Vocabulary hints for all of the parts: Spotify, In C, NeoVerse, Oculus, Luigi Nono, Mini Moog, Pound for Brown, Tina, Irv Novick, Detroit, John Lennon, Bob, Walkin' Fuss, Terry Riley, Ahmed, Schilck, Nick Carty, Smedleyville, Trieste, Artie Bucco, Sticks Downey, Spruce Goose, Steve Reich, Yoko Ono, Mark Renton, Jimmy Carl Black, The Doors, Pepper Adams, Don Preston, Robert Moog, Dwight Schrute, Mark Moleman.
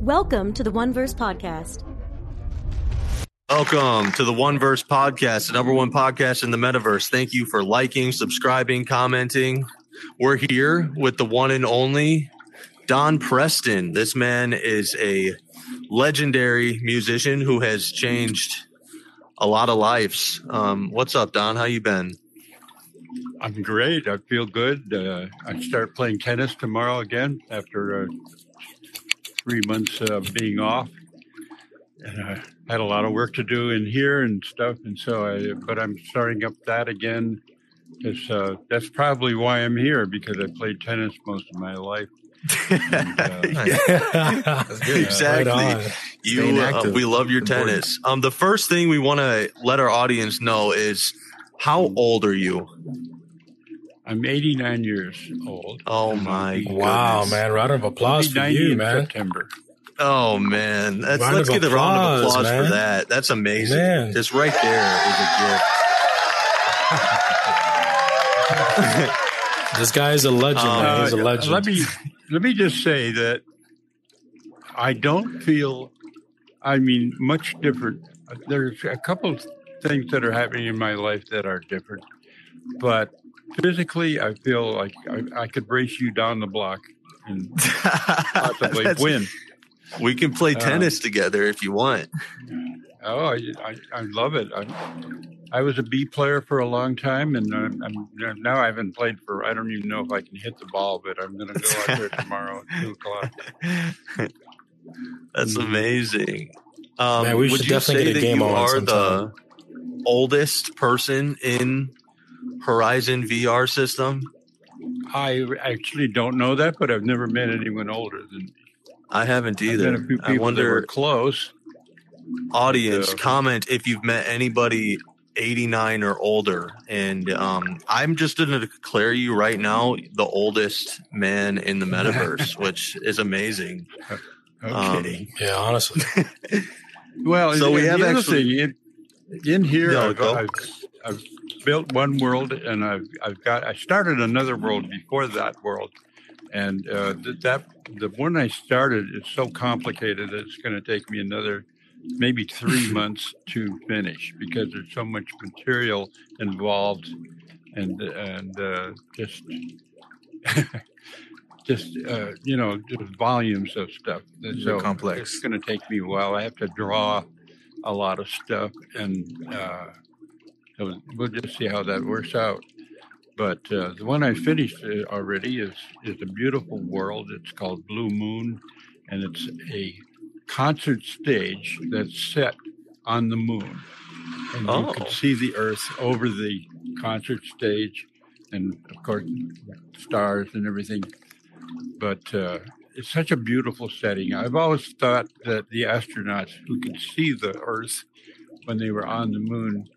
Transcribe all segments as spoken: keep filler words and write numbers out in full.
Welcome to the One Verse Podcast. Welcome to the One Verse Podcast, the number one podcast in the metaverse. Thank you for liking, subscribing, commenting. We're here with the one and only Don Preston. This man is a legendary musician who has changed a lot of lives. Um, what's up, Don? How you been? I'm great. I feel good. Uh, I start playing tennis tomorrow again after uh, three months of uh, being off. And I had a lot of work to do in here and stuff. And so, I, but I'm starting up that again. Uh, that's probably why I'm here, because I played tennis most of my life. And, uh, yeah. Exactly. Right you, uh, we love your tennis. Um, the first thing we want to let our audience know is, how old are you? I'm eighty-nine years old. Oh, my goodness. Wow, man. Round of applause for you, man. September. Oh, man. That's, let's get a round of applause man. for that. That's amazing. Man. Just right there is a gift. This guy is a legend, um, man. He's a legend. Let me, let me just say that I don't feel, I mean, much different. There's a couple of things that are happening in my life that are different, but physically I feel like I, I could race you down the block and possibly win. We can play tennis uh, together if you want. Oh, I, I, I love it. I, I was a B player for a long time, and I'm, I'm, now I haven't played for, I don't even know if I can hit the ball, but I'm going to go out there tomorrow at two o'clock. That's amazing. Um, Man, we should definitely get a game on sometime. Oldest person in Horizon V R system? I actually don't know that, but I've never met anyone older than me. I haven't either. I've met a few people I wonder, that were close. Audience, but, uh, comment if you've met anybody eighty-nine or older. And um, I'm just going to declare you right now the oldest man in the metaverse, which is amazing. Okay. Um, yeah, honestly. Well, so we have actually. It, In here, no, I've, I've, I've built one world, and I've I've got I started another world before that world, and uh, th- that the one I started is so complicated that it's going to take me another maybe three months to finish, because there's so much material involved, and and uh, just just uh, you know just volumes of stuff. So complex. It's going to take me a while. I have to draw a lot of stuff, and uh, so we'll just see how that works out. But uh, the one I finished already is is a beautiful world. It's called Blue Moon, and it's a concert stage that's set on the moon, and oh. you can see the Earth over the concert stage, and of course stars and everything. But uh, it's such a beautiful setting. I've always thought that the astronauts who could see the Earth when they were on the moon,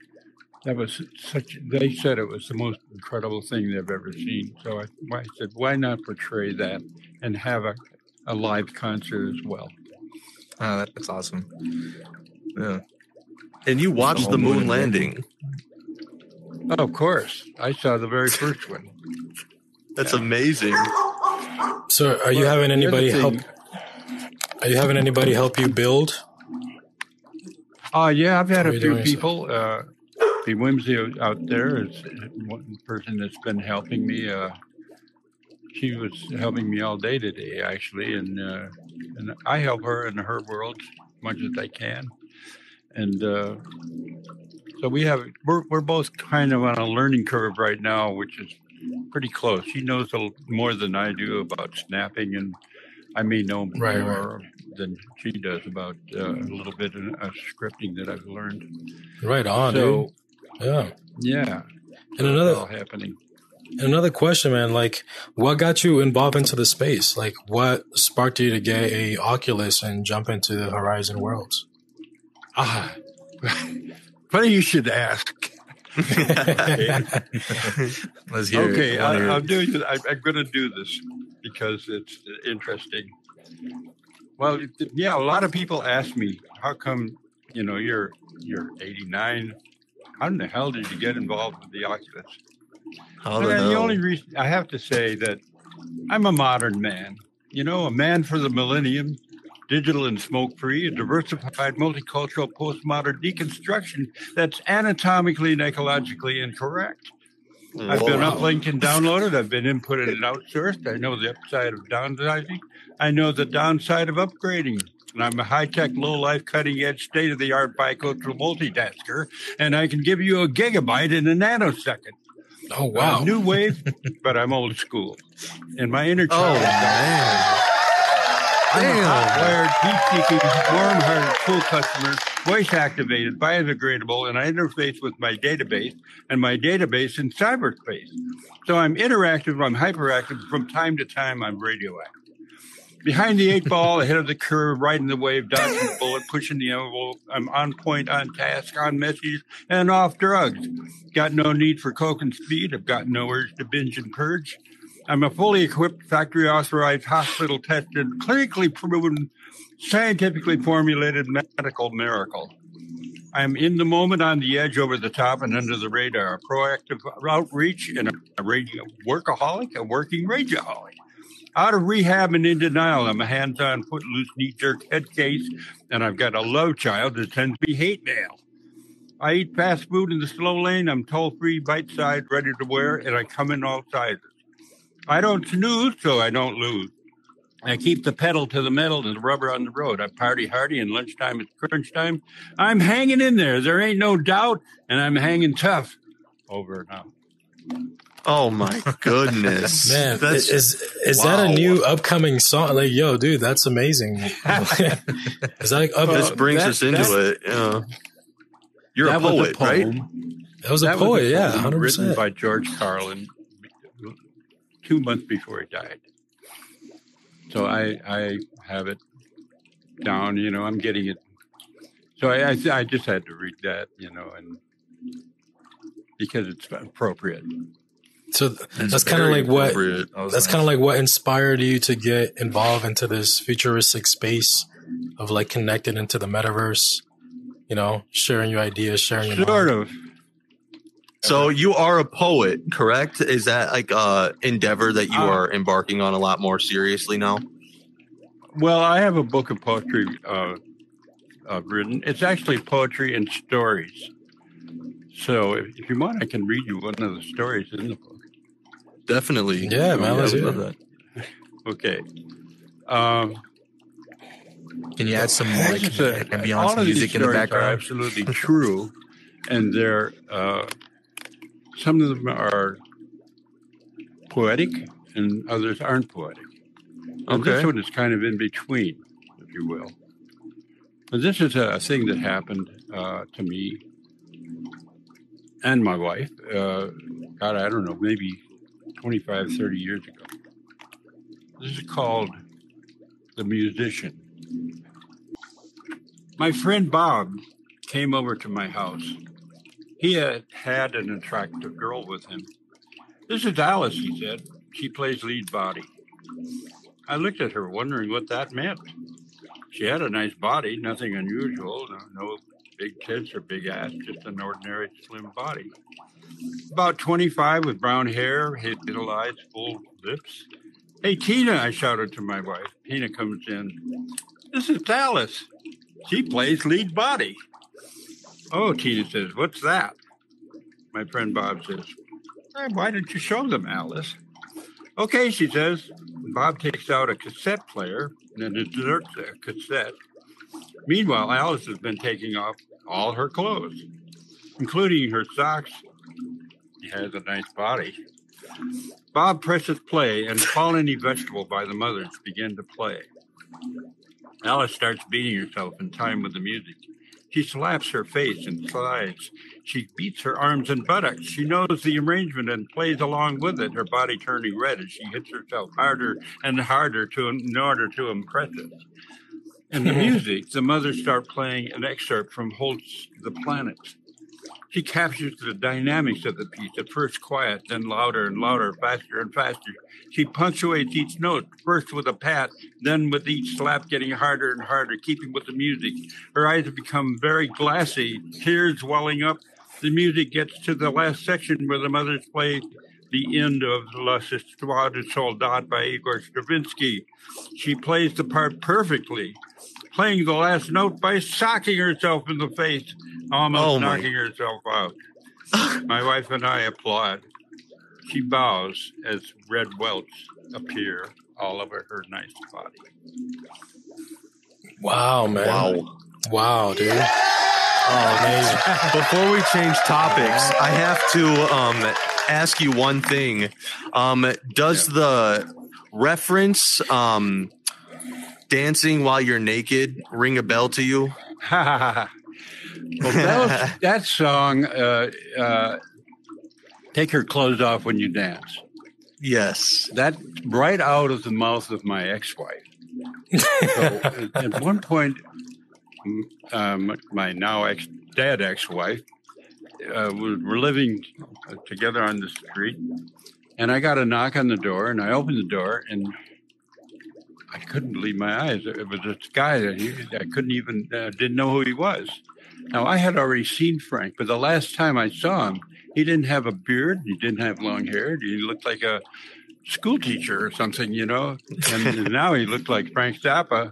that was such, they said it was the most incredible thing they've ever seen. So I, I said, why not portray that and have a, a live concert as well? Oh, that's awesome. Yeah. And you watched the, the moon, moon landing. landing. Oh, of course. I saw the very first one. That's yeah. amazing. So, are you well, having anybody help? Are you having anybody help you build? Uh, yeah, I've had a few people. Uh, the Whimsy out there is one person that's been helping me. Uh, she was helping me all day today, actually, and uh, and I help her in her world as much as I can. And uh, so we have we're we're both kind of on a learning curve right now, which is pretty close. She knows a little more than I do about snapping, and I may know right, more right. than she does about uh, a little bit of uh, scripting that I've learned. Right on, so, dude. Yeah. Yeah. And another all happening. And another question, man. Like, what got you involved into the space? Like, what sparked you to get a Oculus and jump into the Horizon worlds? Ah, funny you should ask. Let's hear okay, it. I, I'm doing. I, I'm going to do this because it's interesting. Well, yeah, a lot of people ask me, "How come you know you're you're eighty-nine? How in the hell did you get involved with the Oculus?" And the only reason I have to say that I'm a modern man. You know, a man for the millennium digital and smoke-free, a diversified, multicultural, postmodern deconstruction that's anatomically and ecologically incorrect. Oh, I've been wow. uplinked and downloaded. I've been inputted and outsourced. I know the upside of downsizing. I know the downside of upgrading. And I'm a high-tech, low-life, cutting-edge, state-of-the-art bicultural multitasker, and I can give you a gigabyte in a nanosecond. Oh, wow. Uh, new wave, but I'm old school. And my inner child is oh, I'm Damn. a hot-wired, deep-seeking, warm-hearted, full customer, voice-activated, biodegradable, and I interface with my database and my database in cyberspace. So I'm interactive, I'm hyperactive, from time to time I'm radioactive. Behind the eight ball, ahead of the curve, riding the wave, dodging the bullet, pushing the envelope. I'm on point, on task, on message, and off drugs. Got no need for coke and speed. I've got no urge to binge and purge. I'm a fully equipped, factory-authorized, hospital-tested, clinically proven, scientifically formulated medical miracle. I'm in the moment, on the edge, over the top, and under the radar. A proactive outreach and a radio workaholic, a working radioholic. Out of rehab and in denial, I'm a hands-on, foot-loose, knee-jerk head case, and I've got a love child that sends me hate mail. I eat fast food in the slow lane. I'm toll-free, bite-sized, ready to wear, and I come in all sizes. I don't snooze, so I don't lose. I keep the pedal to the metal and the rubber on the road. I party hardy, and lunchtime is crunch time. I'm hanging in there. There ain't no doubt, and I'm hanging tough. Over and out. Oh my goodness, man! That's, is is wow. that a new upcoming song? Like, yo, dude, that's amazing. is that up, this brings that, us into that, it. Yeah. You're a poet, a right? That was a that poet, was a yeah, one hundred percent. Written by George Carlin two months before he died. So I I have it down. You know, I'm getting it. So I I, I just had to read that, you know, and because it's appropriate. So that's, that's kind of like what that's kind of like what inspired you to get involved into this futuristic space of like connected into the metaverse, you know, sharing your ideas, sharing your sort of. So you are a poet, correct? Is that like a endeavor that you uh, are embarking on a lot more seriously now? Well, I have a book of poetry uh, I've written. It's actually poetry and stories. So if, if you want, I can read you one of the stories in the book. Definitely. Yeah, man. I love that. Okay. Um, Can you add some like ambient music in the background? Are absolutely true, and they're uh, some of them are poetic, and others aren't poetic. And okay. This one is kind of in between, if you will. And this is a thing that happened uh, to me and my wife. Uh, God, I don't know, maybe. twenty-five, thirty years ago. This is called The Musician. My friend Bob came over to my house. He had had an attractive girl with him. This is Alice, he said. She plays lead body. I looked at her, wondering what that meant. She had a nice body, nothing unusual, no, no big tits or big ass, just an ordinary slim body. About twenty-five, with brown hair, hazel eyes, full lips. Hey, Tina, I shouted to my wife. Tina comes in. This is Alice. She plays lead body. Oh, Tina says, what's that? My friend Bob says, hey, why didn't you show them, Alice? Okay, she says. Bob takes out a cassette player and inserts a cassette. Meanwhile, Alice has been taking off all her clothes, including her socks. He has a nice body. Bob presses play, and Call Any Vegetable by the Mothers begin to play. Alice starts beating herself in time with the music. She slaps her face and slides. She beats her arms and buttocks. She knows the arrangement and plays along with it, her body turning red as she hits herself harder and harder to, in order to impress it. In the music, the mothers start playing an excerpt from Holst's The Planet. She captures the dynamics of the piece, at first quiet, then louder and louder, faster and faster. She punctuates each note, first with a pat, then with each slap getting harder and harder, keeping with the music. Her eyes have become very glassy, tears welling up. The music gets to the last section where the mothers play the end of La Sistuade Soldat by Igor Stravinsky. She plays the part perfectly. playing the last note by socking herself in the face, almost oh knocking herself out. My wife and I applaud. She bows as red welts appear all over her nice body. Wow, man. Wow. Wow, dude. Yeah! Oh, amazing. Before we change topics, I have to um, ask you one thing. Um, does yeah. the reference um, dancing while you're naked ring a bell to you? Well, that, that song, uh, uh, Take Your Clothes Off When You Dance. Yes. That's right out of the mouth of my ex-wife. So at one point, um, my now ex dad ex-wife, uh, we were living together on the street, and I got a knock on the door, and I opened the door, and I couldn't believe my eyes. It was this guy that he, I couldn't even, uh, didn't know who he was. Now, I had already seen Frank, but the last time I saw him, he didn't have a beard. He didn't have long hair. He looked like a school teacher or something, you know. And now he looked like Frank Zappa,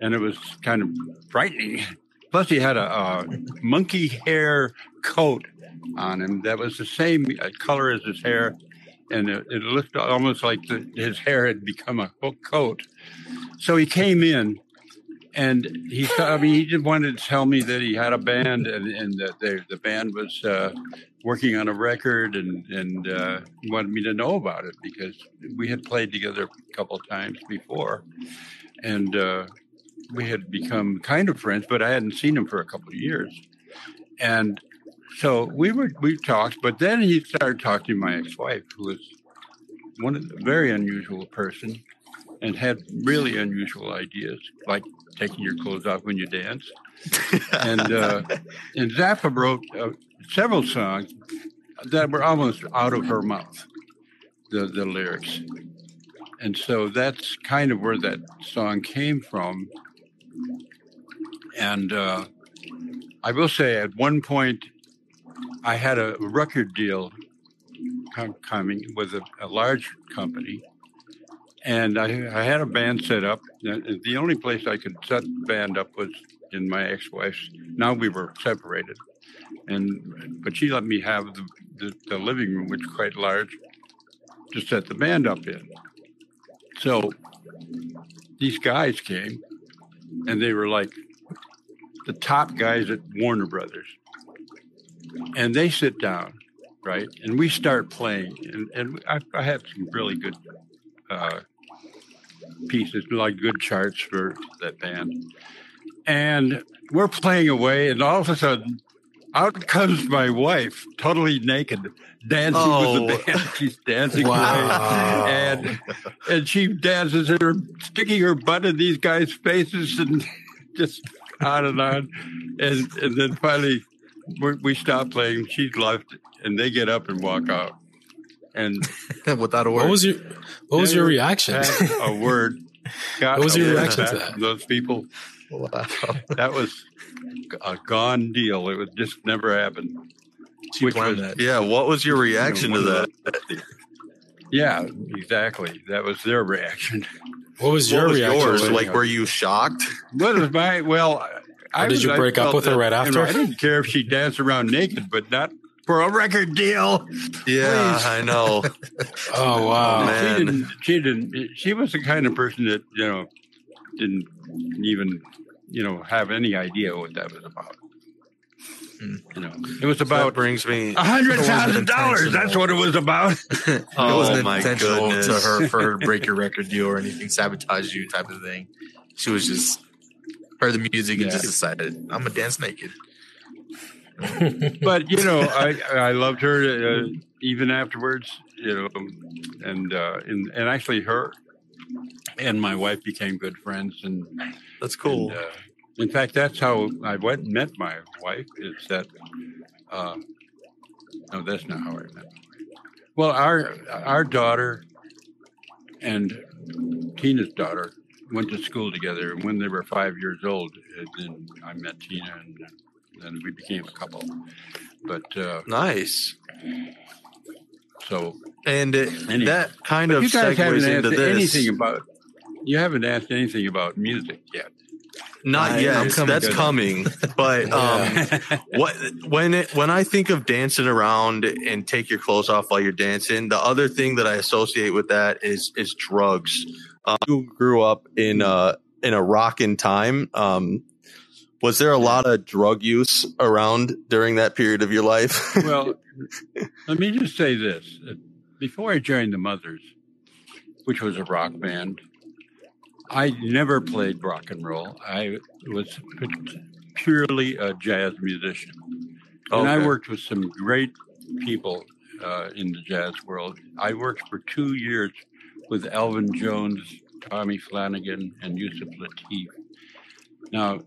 and it was kind of frightening. Plus, he had a, a monkey hair coat on him that was the same color as his hair, and it, it looked almost like the, his hair had become a coat. So he came in, and he saw, I mean, he just wanted to tell me that he had a band, and, and that they, the band was uh, working on a record, and, and uh, he wanted me to know about it because we had played together a couple of times before, and uh, we had become kind of friends, but I hadn't seen him for a couple of years. And so we were, we talked, but then he started talking to my ex-wife, who was one of the very unusual person and had really unusual ideas, like taking your clothes off when you dance. And uh, and Zappa wrote uh, several songs that were almost out of her mouth, the, the lyrics. And so that's kind of where that song came from. And uh, I will say at one point, I had a record deal com- coming with a, a large company. And I, I had a band set up. The only place I could set the band up was in my ex-wife's. Now we were separated, and but she let me have the, the, the living room, which is quite large, to set the band up in. So these guys came, and they were like the top guys at Warner Brothers. And they sit down, right? And we start playing. And, and I, I had some really good Uh, pieces, like good charts for that band. And we're playing away, and all of a sudden, out comes my wife, totally naked, dancing oh. with the band. She's dancing wow. away. And, and she dances, and her, sticking her butt in these guys' faces, and just on and on. And, and then finally, we're, we stop playing. She's left, and they get up and walk out. And without a word, what was your what was your reaction? A word. God, what was your reaction to that? Those people. Wow. That was a gone deal. It would just never happen. She Which was, that. Yeah. What was your reaction you know, to that? Yeah, exactly. That was their reaction. What was your what was reaction? Yours? Like, were you shocked? What was my? Well, I did was, you break I up with her that, right after? You know, I didn't care if she danced around naked, but not. For a record deal. Yeah, please. I know. Oh, wow. Man. She didn't, she didn't, she was the kind of person that, you know, didn't even, you know, have any idea what that was about. You know, it was about so that brings me one hundred thousand dollars. That's what it was about. Oh, it wasn't my intentional goodness. To her for her to break your record deal or anything, sabotage you type of thing. She was just heard the music yeah. and just decided, I'm going to dance naked. But you know, I, I loved her uh, even afterwards. You know, and uh, and and actually, her and my wife became good friends. And that's cool. And, uh, in fact, that's how I went and met my wife. Is that? Uh, no, that's not how I met my wife. Well, our our daughter and Tina's daughter went to school together, and when they were five years old, then I met Tina and. And we became a couple. But uh, nice. So and it, anyway. That kind but of segues into this. Anything about, you haven't asked anything about music yet. Not I, yet. Coming That's good. coming. But um, what when it, when I think of dancing around and take your clothes off while you're dancing, the other thing that I associate with that is is drugs. Um, you grew up in a in a rockin' time. Um, was there a lot of drug use around during that period of your life? Well, let me just say this: before I joined the Mothers, which was a rock band, I never played rock and roll. I was purely a jazz musician. Okay. And I worked with some great people uh, in the jazz world. I worked for two years with Elvin Jones, Tommy Flanagan, and Yusuf Lateef. Now,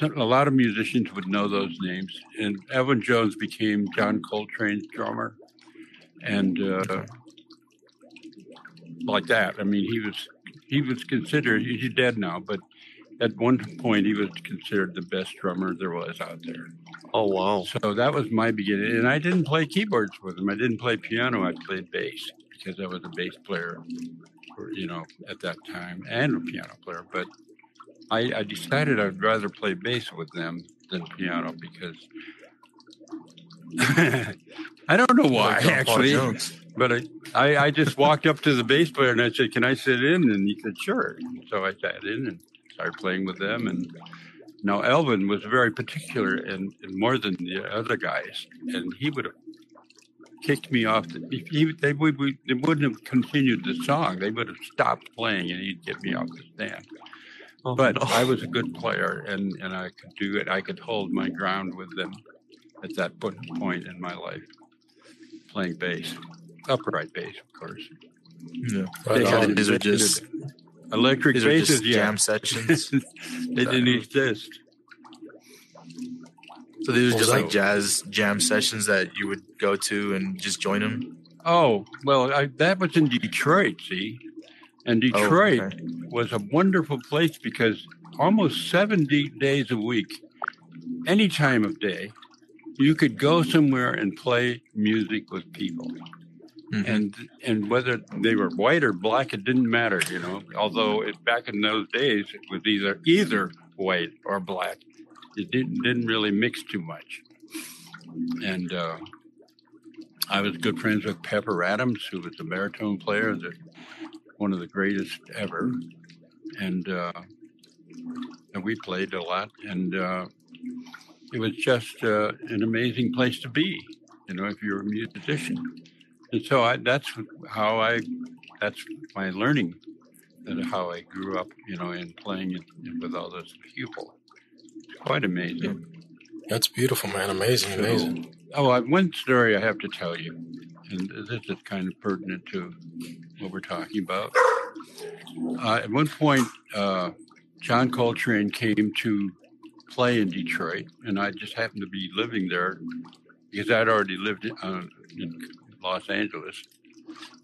a lot of musicians would know those names. And Elvin Jones became John Coltrane's drummer. And uh, like that. I mean, he was... He was considered, he's dead now, but at one point he was considered the best drummer there was out there. Oh, wow. So that was my beginning. And I didn't play keyboards with him. I didn't play piano. I played bass because I was a bass player, for, you know, at that time, and a piano player. But I, I decided I'd rather play bass with them than piano because I don't know why, like actually. But I, I, I just walked up to the bass player and I said, "Can I sit in?" And he said, "Sure." And so I sat in and started playing with them. And now Elvin was very particular, and, and more than the other guys. And he would have kicked me off. The, he, they, would, we, they wouldn't have continued the song. They would have stopped playing, and he'd get me off the stand. Oh, but no. I was a good player, and, and I could do it. I could hold my ground with them at that point in my life, playing bass. Upright bass, of course. Yeah, right. These are just electric these basses. Are just jam yeah. sessions. They didn't exist. So these are just like jazz jam sessions that you would go to and just join them. Oh well, I, that was in Detroit, see, and Detroit oh, okay. was a wonderful place because almost seventy days a week, any time of day, you could go somewhere and play music with people. Mm-hmm. And and whether they were white or black, it didn't matter, you know. Although it, back in those days, it was either either white or black. It didn't didn't really mix too much. And uh, I was good friends with Pepper Adams, who was a baritone player, the, one of the greatest ever. And uh, and we played a lot. And uh, it was just uh, an amazing place to be, you know, if you're a musician. And so I, that's how I, that's my learning, and how I grew up, you know, in playing it with all those people. It's quite amazing. That's beautiful, man. Amazing, so, amazing. Oh, I, one story I have to tell you, and this is kind of pertinent to what we're talking about. Uh, at one point, uh, John Coltrane came to play in Detroit, and I just happened to be living there because I'd already lived in, uh, in Los Angeles,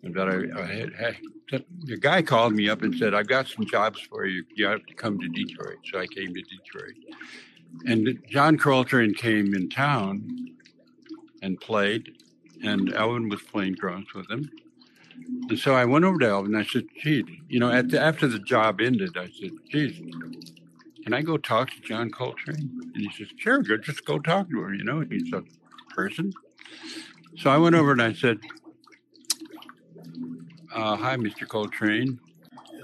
and that I, I had, had the guy called me up and said, "I've got some jobs for you. You have to come to Detroit." So I came to Detroit, and John Coltrane came in town and played, and Elvin was playing drums with him. And so I went over to Elvin. And I said, "Geez, you know," at the, after the job ended, I said, "Geez, can I go talk to John Coltrane?" And he says, "Sure, go, just go talk to him. You know, he's a person." So I went over and I said, uh, "Hi, Mister Coltrane."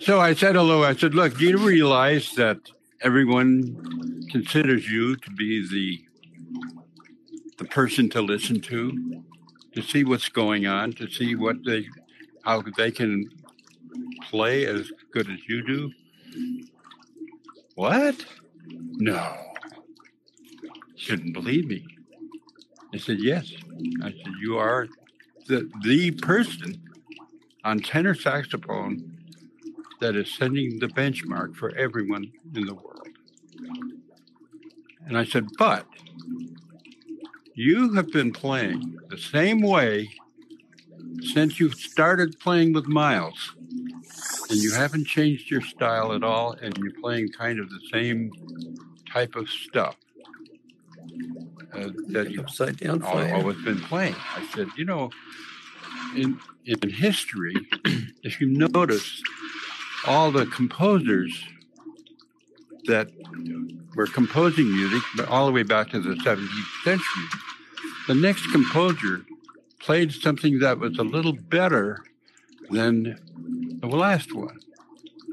So I said hello. I said, "Look, do you realize that everyone considers you to be the the person to listen to, to see what's going on, to see what they, how they can play as good as you do?" "What? No. Shouldn't believe me." I said, "Yes." I said, "You are the the person on tenor saxophone that is setting the benchmark for everyone in the world." And I said, "But you have been playing the same way since you started playing with Miles, and you haven't changed your style at all, and you're playing kind of the same type of stuff Uh, that you've upside down always been playing." I said, "You know, in in history, if you notice, all the composers that were composing music all the way back to the seventeenth century. The next composer played something that was a little better than the last one,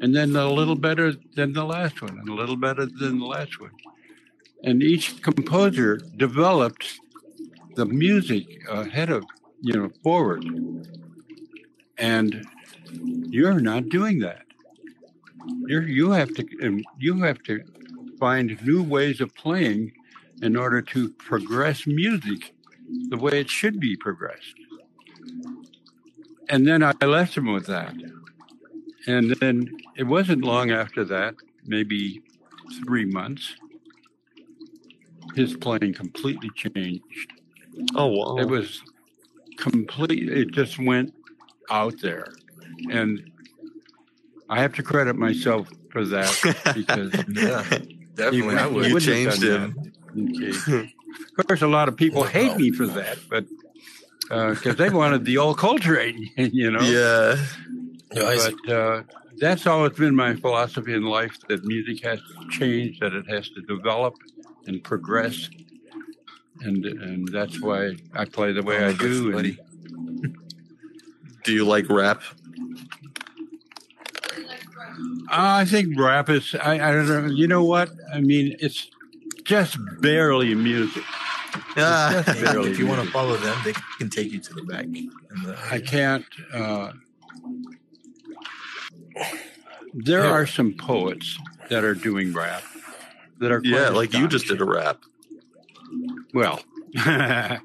and then a little better than the last one, and a little better than the last one. And each composer developed the music ahead of, you know, forward. And you're not doing that. You're, you have to, you have to find new ways of playing in order to progress music the way it should be progressed. And then I left him with that. And then it wasn't long after that, maybe three months, his playing completely changed. Oh, wow. It was complete. It just went out there. And I have to credit myself for that because yeah, definitely I would. You changed him. Okay. Of course, a lot of people hate me for that, but because uh, they wanted the old Coltrane, you know. Yeah. But uh, that's always been my philosophy in life, that music has to change, that it has to develop and progress. And and that's why I play the way oh, I do. And... Do you like rap? I think rap is, I, I don't know, you know what? I mean, it's just barely music. Uh, just barely if you music. want to follow them, they can take you to the back. And the, I can't. Uh, there yeah. are some poets that are doing rap. That are yeah, like you just did a rap. Well, I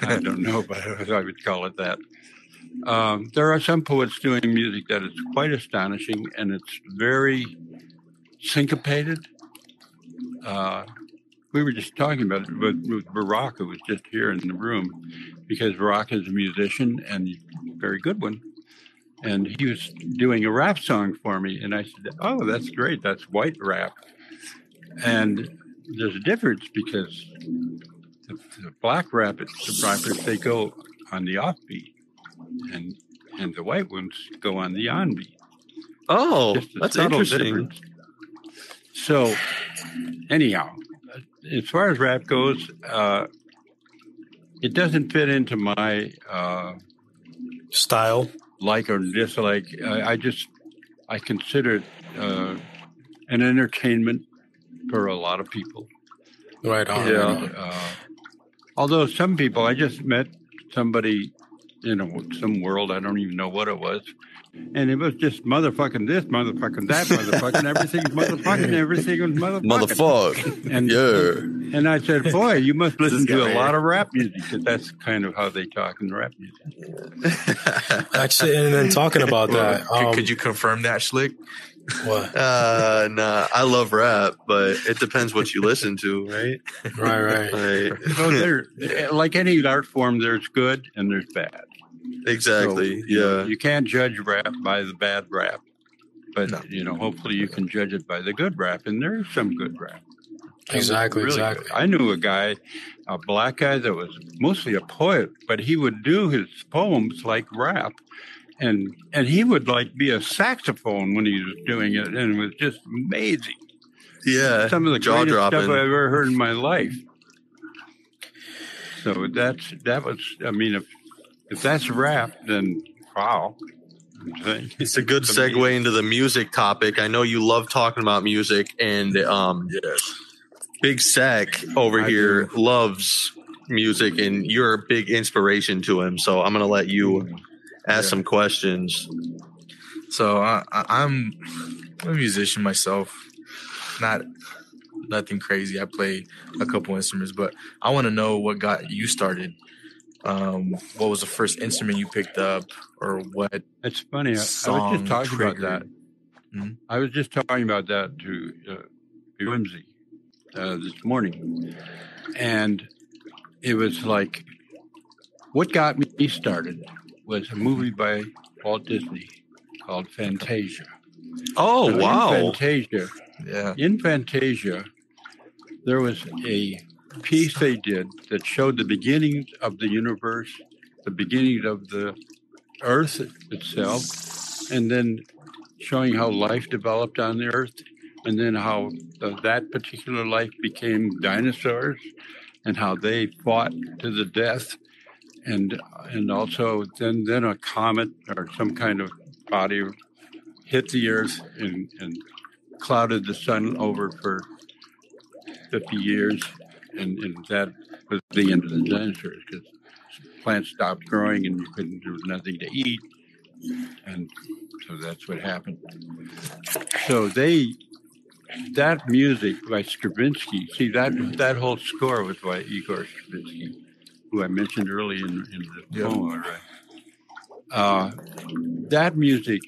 don't know, but I would call it that. Um, there are some poets doing music that is quite astonishing, and it's very syncopated. Uh, we were just talking about it with, with Verrock, who was just here in the room, because Verrock is a musician and a very good one. And he was doing a rap song for me, and I said, oh, that's great. That's white rap. And there's a difference because the, the black rap, the rappers, they go on the offbeat. And and the white ones go on the on-beat. Oh, that's interesting. Difference. So, anyhow, as far as rap goes, uh, it doesn't fit into my uh, style, like or dislike. I, I just I consider it uh, an entertainment for a lot of people. Right on. Yeah. Right on. Uh, although some people, I just met somebody. You know, some world, I don't even know what it was. And it was just motherfucking this, motherfucking that, motherfucking everything, motherfucking everything was motherfucking. Motherfuck. And, yeah. And I said, boy, you must listen to a lot of rap music, because that's kind of how they talk in rap music. Actually, and then talking about that. Well, um, could you confirm that, Schlick? What? Uh, nah, I love rap, but it depends what you listen to, right? Right, right. Like, so there, like any art form, there's good and there's bad. Exactly. So, yeah. You know, you can't judge rap by the bad rap, but no. you know, hopefully you can judge it by the good rap, and there's some good rap. Exactly. Really exactly. Good. I knew a guy, a black guy that was mostly a poet, but he would do his poems like rap. And and he would like be a saxophone when he was doing it, and it was just amazing. Yeah, some of the greatest stuff I've ever heard in my life. So that's that was. I mean, if if that's rap, then wow. It's a good segue into the music topic. I know you love talking about music, and um, yes. Big Sack over I here do. loves music, and you're a big inspiration to him. So I'm gonna let you. Mm. Ask yeah. some questions. So I, I'm a musician myself. Not nothing crazy. I play a couple instruments, but I want to know what got you started. Um, what was the first instrument you picked up, or what? It's funny. I, I was just talking triggered. about that. Mm-hmm. I was just talking about that to uh, to Whimsy uh, this morning, and it was like, what got me started was a movie by Walt Disney called Fantasia. Oh, so wow. In Fantasia, yeah. in Fantasia, there was a piece they did that showed the beginnings of the universe, the beginning of the Earth itself, and then showing how life developed on the Earth and then how uh, that particular life became dinosaurs and how they fought to the death. And and also then then a comet or some kind of body hit the earth and, and clouded the sun over for fifty years. And, and that was the end of the dinosaurs because plants stopped growing and you couldn't do nothing to eat. And so that's what happened. So they, that music by Stravinsky, see that that whole score was by Igor Stravinsky, who I mentioned early in, in the poem, yeah. Right? Uh, that music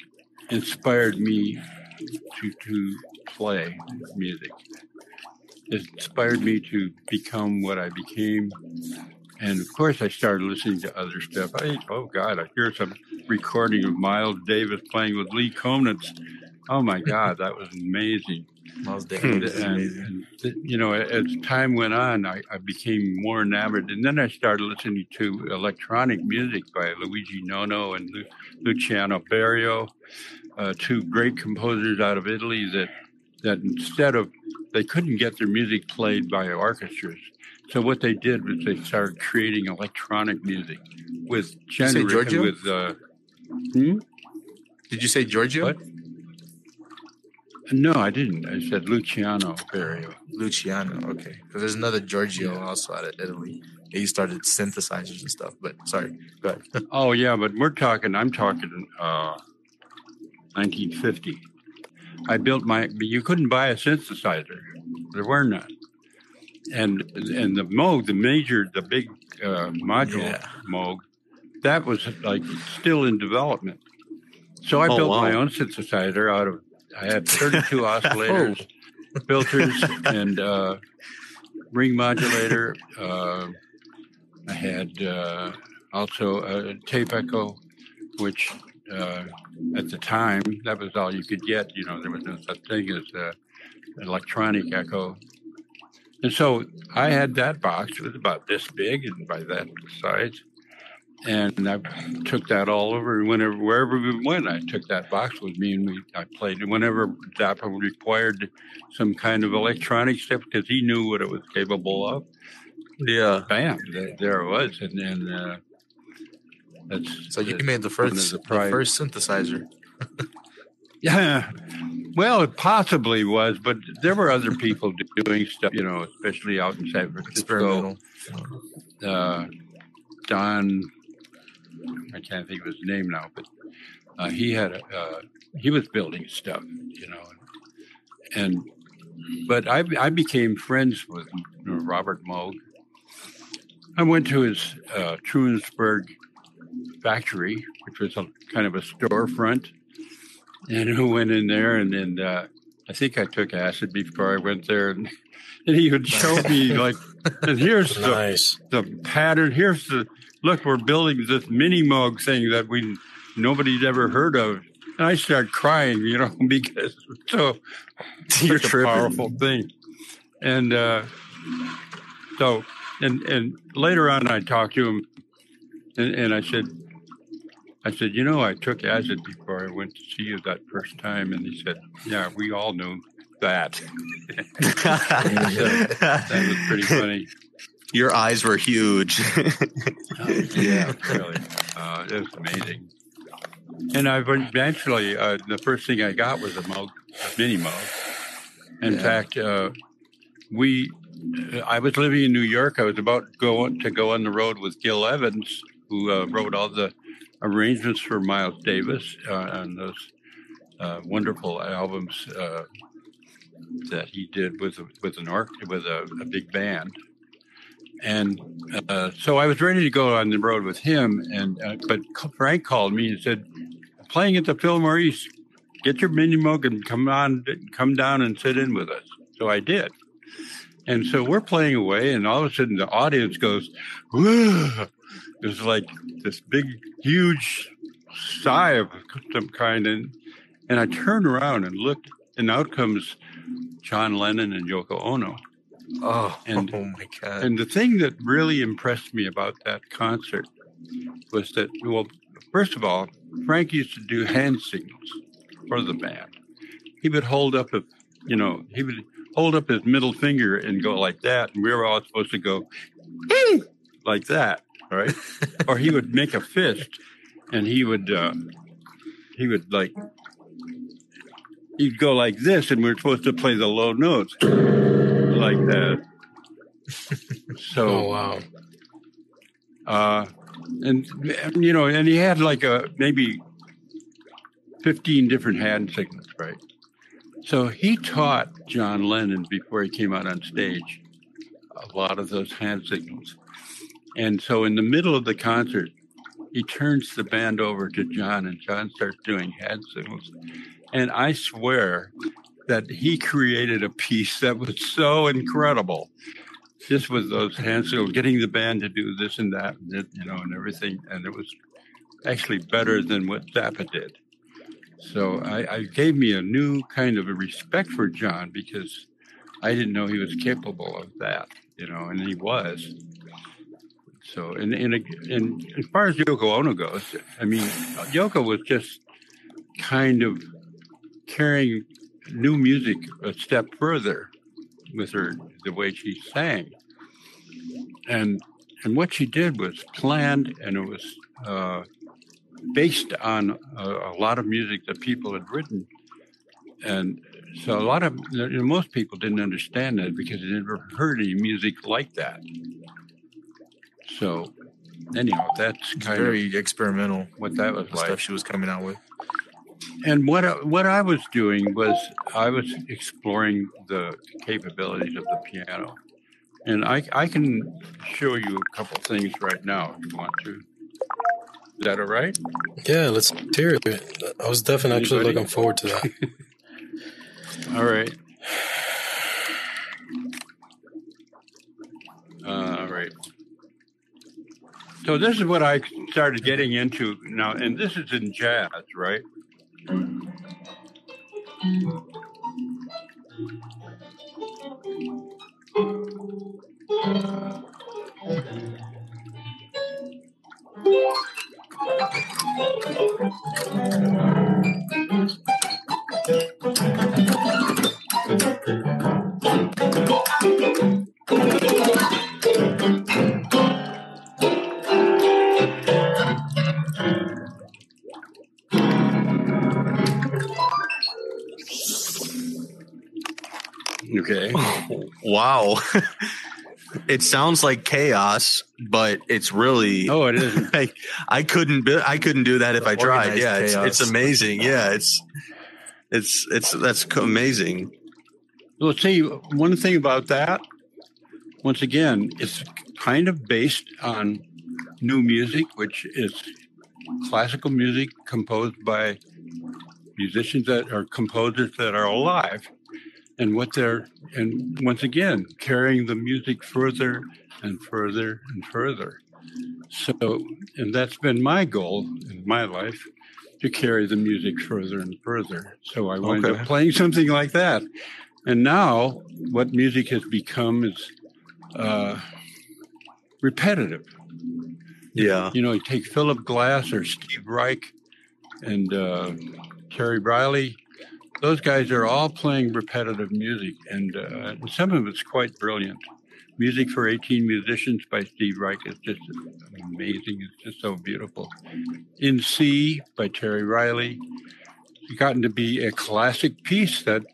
inspired me to to play music. It inspired me to become what I became. And of course, I started listening to other stuff. I, oh God, I hear some recording of Miles Davis playing with Lee Konitz. Oh my God, that was amazing. Miles Davis, and, amazing. And, you know, as time went on, I, I became more enamored. And then I started listening to electronic music by Luigi Nono and Lu, Luciano Berio, uh, two great composers out of Italy that that instead of, they couldn't get their music played by orchestras. So what they did was they started creating electronic music with genre. Did you say with, uh, hmm? Did you say Giorgio? What? No, I didn't. I said Luciano Berio. Luciano, okay. Because there's another Giorgio yeah. also out of Italy. He started synthesizers and stuff. But sorry, go ahead. Oh yeah, but we're talking. I'm talking uh, nineteen fifty. I built my. You couldn't buy a synthesizer. There were none. And and the Moog, the major, the big uh, module yeah. Moog, that was like still in development. So I oh, built wow. my own synthesizer out of. I had thirty-two oscillators, filters, and uh, ring modulator. Uh, I had uh, also a tape echo, which uh, at the time that was all you could get. You know, there was no such thing as uh, electronic echo. And so I had that box. It was about this big and by that size. And I took that all over. And whenever, wherever we went, I took that box with me and we, I played. And whenever Zappa required some kind of electronic stuff, because he knew what it was capable of, yeah, bam, there, there it was. And then uh, that's. So you that's made the first, the first synthesizer. Yeah. Well, it possibly was, but there were other people doing stuff, you know, especially out in San Francisco. Uh, Don, I can't think of his name now, but uh, he had a, uh, he was building stuff, you know, and but I I became friends with you know, Robert Moog. I went to his uh, Truansburg factory, which was a kind of a storefront. And who went in there, and then uh, I think I took acid before I went there, and, and he would show me like, and here's nice. the, the pattern. Here's the look. We're building this Mini Moog thing that we nobody's ever heard of, and I start crying, you know, because it's so You're such tripping. a powerful thing. And uh, so, and and later on, I talked to him, and, and I said. I said, you know, I took acid before I went to see you that first time. And he said, yeah, we all knew that. So, that was pretty funny. Your eyes were huge. Oh, yeah, really. Uh, it was amazing. And I eventually, uh, the first thing I got was a Moog, a Mini Moog. In yeah. fact, uh, we, I was living in New York. I was about to go, to go on the road with Gil Evans, who uh, wrote all the arrangements for Miles Davis uh, on those uh, wonderful albums uh, that he did with with an orc with a, a big band, and uh, so I was ready to go on the road with him. And uh, but Frank called me and said, I'm "Playing at the Fillmore East, get your Mini Moog and come on, come down and sit in with us." So I did, and so we're playing away, and all of a sudden the audience goes, "Whoa!" It was like this big, huge sigh of some kind. And and I turned around and looked, and out comes John Lennon and Yoko Ono. Oh, and, oh my God. And the thing that really impressed me about that concert was that, well, first of all, Frank used to do hand signals for the band. He would hold up a you know, he would hold up his middle finger and go like that, and we were all supposed to go like that, right? Or he would make a fist, and he would uh, he would like he'd go like this, and we were supposed to play the low notes like that. So, oh, wow. Uh, and, you know, and he had like a maybe fifteen different hand signals, right? So he taught John Lennon before he came out on stage a lot of those hand signals. And so in the middle of the concert, he turns the band over to John, and John starts doing hand signals. And I swear that he created a piece that was so incredible. Just with those hand signals, getting the band to do this and that, you know, and everything. And it was actually better than what Zappa did. So I, I gave me a new kind of a respect for John, because I didn't know he was capable of that, you know, and he was. So, and, and, and as far as Yoko Ono goes, I mean, Yoko was just kind of carrying new music a step further with her, the way she sang. And and what she did was planned, and it was uh, based on a, a lot of music that people had written. And so a lot of, you know, most people didn't understand that because they never heard any music like that. So anyhow, that's kind of very experimental, what that was like, stuff she was coming out with. And what what I was doing was I was exploring the capabilities of the piano, and I I can show you a couple things right now if you want to. Is that all right? Yeah, let's hear it. I was definitely Anybody? actually looking forward to that. All right. Uh, all right. So this is what I started getting into now, and this is in jazz, right? Okay. Wow. It sounds like chaos, but it's really Oh, it is. I, I couldn't I couldn't do that if I tried. Yeah, it's, it's amazing. Yeah, it's it's it's that's amazing. Well, see, one thing about that, once again, it's kind of based on new music, which is classical music composed by musicians that are composers that are alive. And what they're, and once again, carrying the music further and further and further. So, and that's been my goal in my life, to carry the music further and further. So I wound okay. up playing something like that. And now what music has become is uh, repetitive. Yeah. You know, you take Philip Glass or Steve Reich and uh, Terry Riley. Those guys are all playing repetitive music, and uh, some of it's quite brilliant. Music for eighteen Musicians by Steve Reich is just amazing. It's just so beautiful. In C by Terry Riley has gotten to be a classic piece that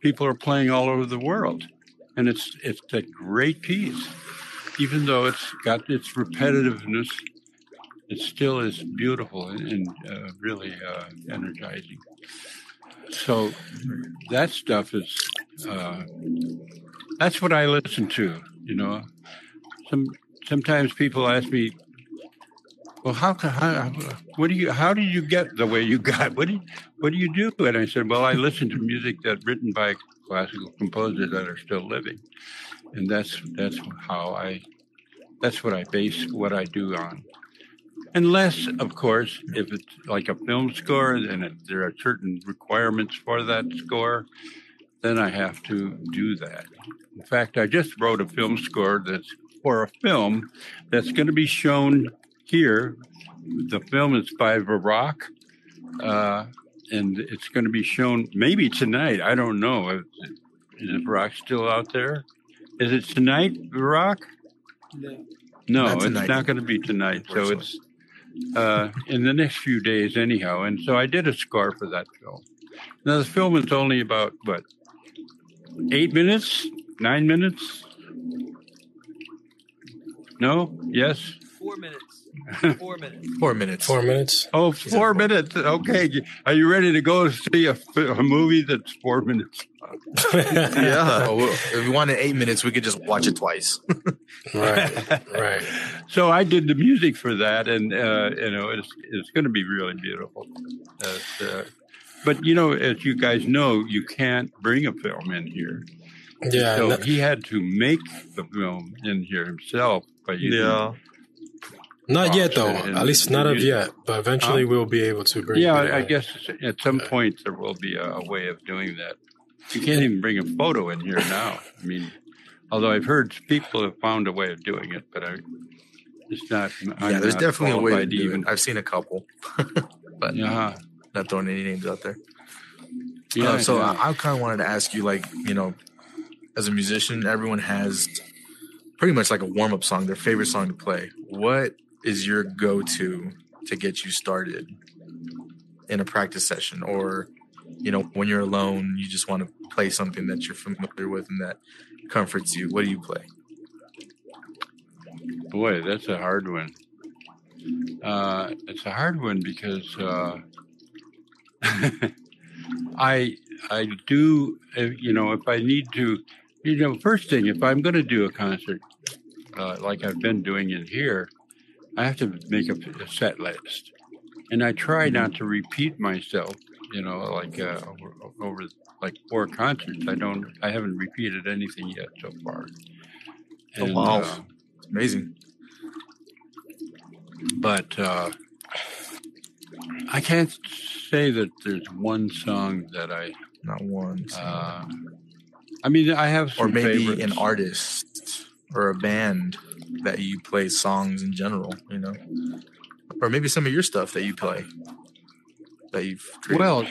people are playing all over the world, and it's it's a great piece. Even though it's got its repetitiveness, it still is beautiful and, and uh, really uh, energizing. So that stuff is, uh, that's what I listen to, you know. Some Sometimes people ask me, well, how, how, what do you, how did you get the way you got? What do you, what do you do? And I said, well, I listen to music that's written by classical composers that are still living. And that's, that's how I, that's what I base what I do on. Unless, of course, if it's like a film score and it, there are certain requirements for that score, then I have to do that. In fact, I just wrote a film score that's for a film that's going to be shown here. The film is by Verrock, uh, and it's going to be shown maybe tonight. I don't know. Is Verrock still out there? Is it tonight, Verrock? No, no not it's not going to be tonight. So it's uh, in the next few days anyhow. And so I did a score for that film. Now, the film is only about, what, eight minutes? Nine minutes? No? Yes? Four minutes. Four minutes. Four minutes. Four minutes. Oh, four minutes. Okay. Are you ready to go see a, a movie that's four minutes? Yeah. Well, if you wanted eight minutes, we could just watch it twice. Right. Right. So I did the music for that, and uh, you know, it's it's going to be really beautiful. Uh, but you know, as you guys know, you can't bring a film in here. Yeah. So he had to make the film in here himself. But you yeah. Not yet, though. At least not of yet. But eventually, um, we'll be able to bring. Yeah, I guess at some point there will be a, a way of doing that. You can't even bring a photo in here now. I mean, although I've heard people have found a way of doing it, but I, it's not. I'm yeah, there's not definitely a way to do even. It. I've seen a couple, but uh-huh. not throwing any names out there. Yeah. Uh, so yeah. I, I kind of wanted to ask you, like, you know, as a musician, everyone has pretty much like a warm-up song, their favorite song to play. What is your go-to to get you started in a practice session, or, you know, when you're alone, you just want to play something that you're familiar with and that comforts you? What do you play? Boy, that's a hard one. Uh, it's a hard one because uh, I I do, you know, if I need to, you know, first thing, if I'm going to do a concert uh, like I've been doing in here, I have to make a, a set list, and I try not to repeat myself. You know, like uh, over, over like four concerts, I don't, I haven't repeated anything yet so far. And, oh, wow, uh, amazing! But uh, I can't say that there's one song that I not one. Uh, I mean, I have some or maybe favorites. An artist or a band that you play songs in general, you know, or maybe some of your stuff that you play that you've created. Well,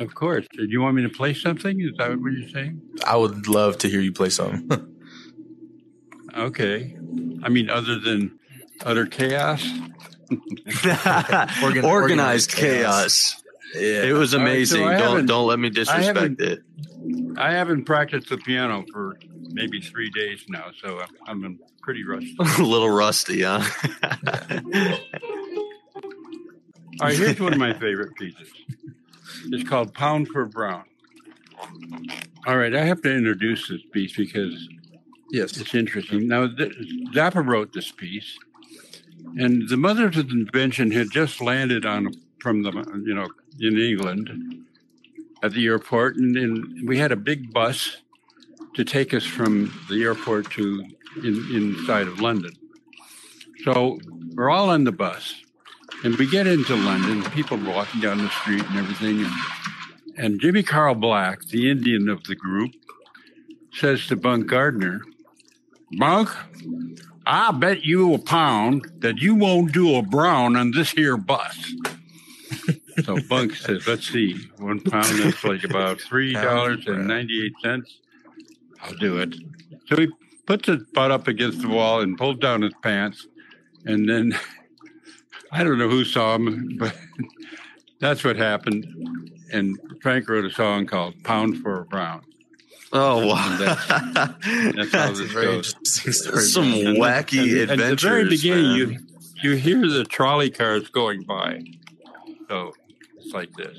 of course. Do you want me to play something? Is that what you're saying? I would love to hear you play something. Okay. I mean, other than utter chaos, Organ- organized, organized chaos. chaos. Yeah. It was amazing. Right, so don't don't let me disrespect I it. I haven't practiced the piano for maybe three days now, so I'm, I'm in pretty rusty. A little rusty, huh? All right, here's one of my favorite pieces. It's called Pound for Brown. All right, I have to introduce this piece because yes, it's interesting. Now, th- Zappa wrote this piece, and the Mothers of Invention had just landed on from the you know in England at the airport, and, and we had a big bus to take us from the airport to In, inside of London. So we're all on the bus, and we get into London, people walking down the street and everything, and, and Jimmy Carl Black, the Indian of the group, says to Bunk Gardner, "Bunk, I bet you a pound that you won't do a brown on this here bus." So Bunk says, let's see, one pound, that's like about three dollars and ninety-eight cents. I'll do it. So he puts his butt up against the wall and pulls down his pants. And then, I don't know who saw him, but that's what happened. And Frank wrote a song called Pound for a Brown. Oh, wow. That's, that's, that's how this goes. Some and wacky and, and, adventures, and at the very beginning, you, you hear the trolley cars going by. So it's like this.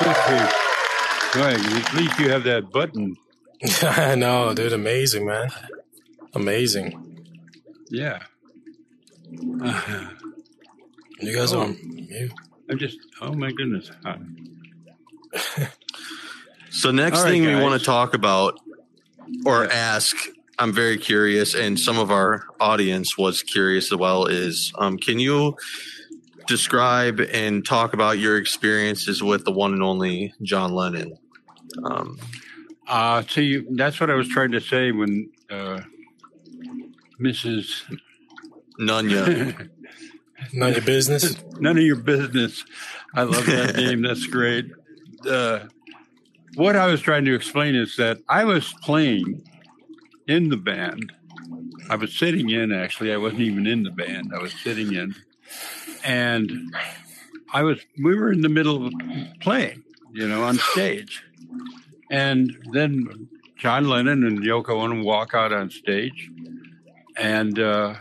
Right. At least you have that button. I know, dude. Amazing, man. Amazing. Yeah. Uh, you guys oh, are. You. I'm just. Oh my goodness. So next right, thing guys. we want to talk about or yeah. ask, I'm very curious, and some of our audience was curious as well. Is um, can you describe and talk about your experiences with the one and only John Lennon? Um, uh, see, that's what I was trying to say when uh, Missus Nunya. None of your business. None of your business. I love that name. That's great. Uh, what I was trying to explain is that I was playing in the band. I was sitting in, actually. I wasn't even in the band. I was sitting in. And I was. we were in the middle of playing, you know, on stage. And then John Lennon and Yoko Ono walk out on stage. And... Uh,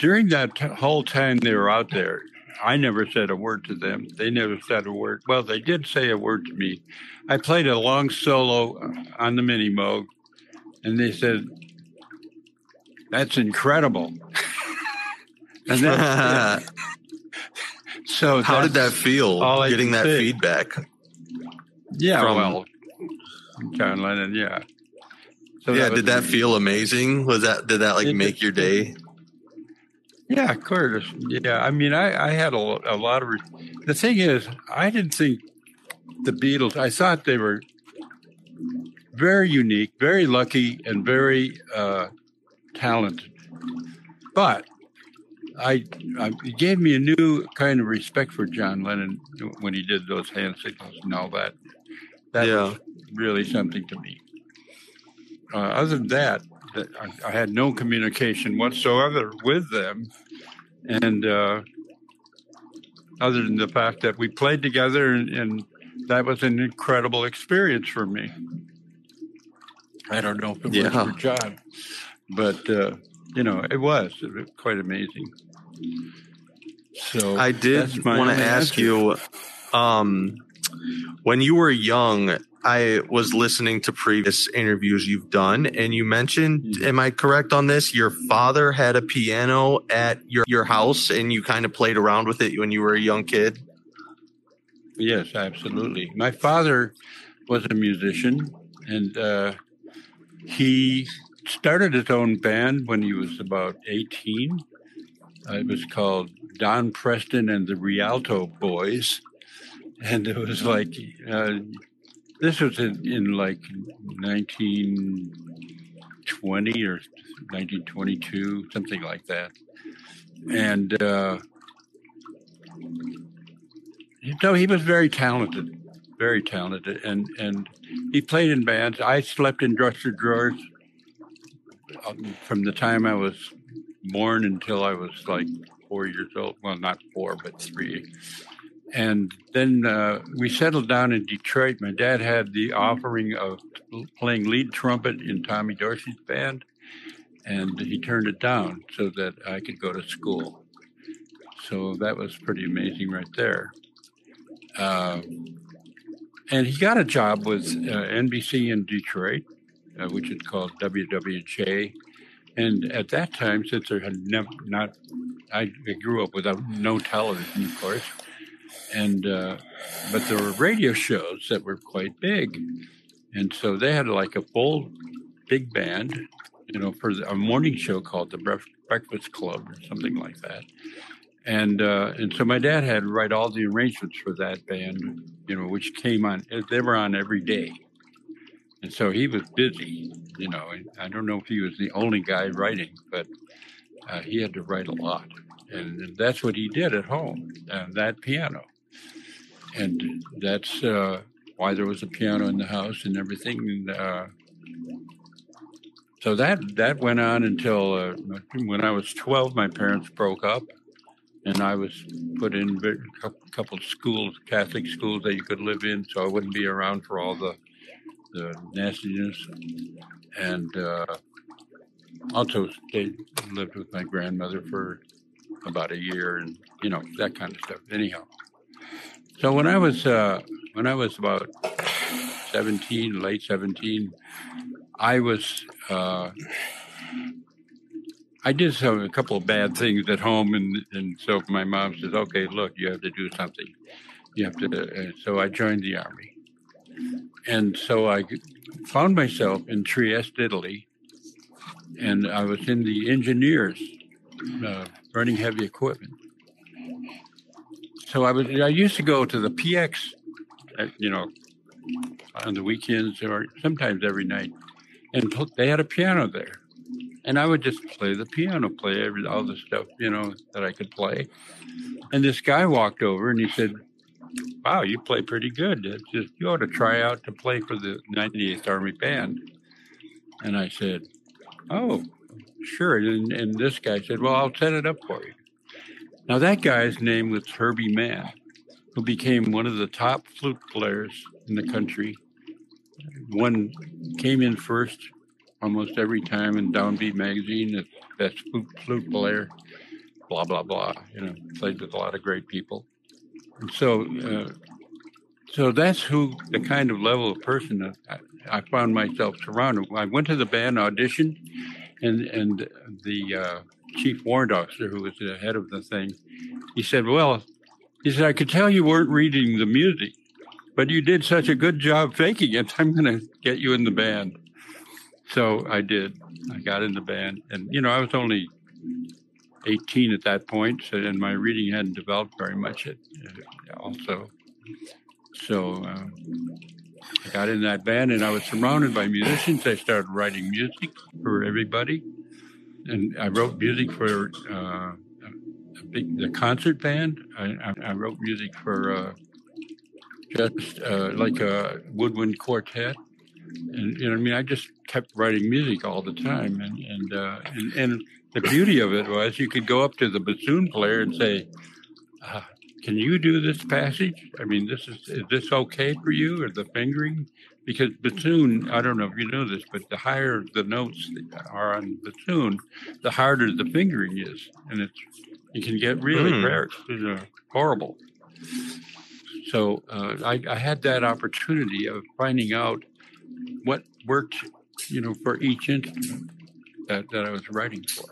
During that t- whole time they were out there, I never said a word to them. They never said a word. Well, they did say a word to me. I played a long solo on the Mini Moog, and they said, "That's incredible." And that's so how that's did that feel? Getting that say. feedback? Yeah, from, well, John Lennon. Yeah. So yeah. That did that me. feel amazing? Was that did that like it, make your day? Yeah, of course. Yeah, I mean, I, I had a, a lot of... Re- the thing is, I didn't think the Beatles... I thought they were very unique, very lucky, and very uh, talented. But I, I it gave me a new kind of respect for John Lennon when he did those hand signals and all that. That yeah. was really something to me. Uh, other than that, I had no communication whatsoever with them, and uh, other than the fact that we played together, and, and that was an incredible experience for me. I don't know if it yeah. was for John, but uh, you know, it was, it was quite amazing. So I did want to ask you, um, when you were young, I was listening to previous interviews you've done, and you mentioned, am I correct on this? Your father had a piano at your, your house, and you kind of played around with it when you were a young kid? Yes, absolutely. My father was a musician, and uh, he started his own band when he was about eighteen. Uh, it was called Don Preston and the Rialto Boys, and it was like... Uh, This was in, in like nineteen twenty or nineteen twenty-two, something like that. And uh, so he was very talented, very talented. And, and he played in bands. I slept in dresser drawers from the time I was born until I was like four years old. Well, not four, but three. And then uh, we settled down in Detroit. My dad had the offering of playing lead trumpet in Tommy Dorsey's band, and he turned it down so that I could go to school. So that was pretty amazing right there. Uh, and he got a job with uh, N B C in Detroit, uh, which is called W W J. And at that time, since there had never, not, I grew up without no television, of course. And, uh, but there were radio shows that were quite big. And so they had like a full big band, you know, for a morning show called The Breakfast Club or something like that. And, uh, and so my dad had to write all the arrangements for that band, you know, which came on, they were on every day. And so he was busy, you know, I don't know if he was the only guy writing, but uh, he had to write a lot. And that's what he did at home, uh, that piano. And that's uh, why there was a piano in the house and everything. And, uh, so that that went on until uh, when I was twelve, my parents broke up. And I was put in a couple of schools, Catholic schools that you could live in, so I wouldn't be around for all the, the nastiness. And uh, also stayed, lived with my grandmother for... about a year and, you know, that kind of stuff. Anyhow, So when I was uh, when I was about seventeen, late seventeen, I was uh, I did some a couple of bad things at home, and and so my mom says, "Okay, look, you have to do something. You have to." Uh, so I joined the army, and so I found myself in Trieste, Italy, and I was in the engineers, uh, burning heavy equipment. So I was. I used to go to the P X, at, you know, on the weekends or sometimes every night, and pl- they had a piano there, and I would just play the piano, play every, all the stuff, you know, that I could play. And this guy walked over and he said, "Wow, you play pretty good. It's just, you ought to try out to play for the ninety-eighth Army Band." And I said, "Oh, sure." And, and this guy said, "Well, I'll set it up for you." Now, that guy's name was Herbie Mann, who became one of the top flute players in the country. One came in first almost every time in Downbeat magazine, the best flute, flute player, blah, blah, blah. You know, played with a lot of great people. And so, uh, so that's who, the kind of level of person I, I found myself surrounded. I went to the band audition, and, and the... Uh, chief warrant officer, who was the head of the thing, he said, well, he said, "I could tell you weren't reading the music, but you did such a good job faking it. I'm going to get you in the band." So I did. I got in the band. And, you know, I was only eighteen at that point, so, and my reading hadn't developed very much it, also. So uh, I got in that band, and I was surrounded by musicians. I started writing music for everybody. And I wrote music for uh, a big, the concert band. I, I wrote music for uh, just uh, like a woodwind quartet. And, you know what I mean? I just kept writing music all the time. And and, uh, and and the beauty of it was you could go up to the bassoon player and say, uh, "Can you do this passage? I mean, this is is this okay for you, or the fingering?" Because bassoon, I don't know if you know this, but the higher the notes are on bassoon, the harder the fingering is, and it's it can get really mm. rare, you know, horrible. So uh, I, I had that opportunity of finding out what worked, you know, for each instrument that, that I was writing for,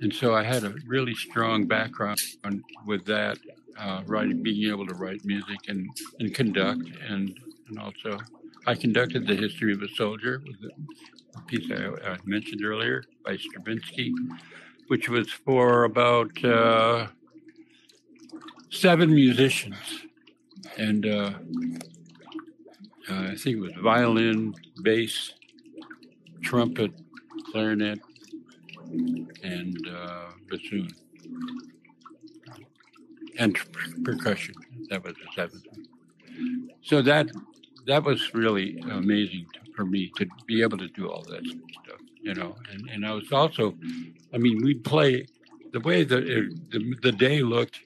and so I had a really strong background on, with that, uh, writing, being able to write music and, and conduct and. And also, I conducted The History of a Soldier, with a piece I, I mentioned earlier by Stravinsky, which was for about uh, seven musicians. And uh, uh, I think it was violin, bass, trumpet, clarinet, and uh, bassoon, and percussion. That was the seventh. So that... That was really amazing to, for me to be able to do all that stuff, you know. And, and I was also, I mean, we'd play, the way the, the the day looked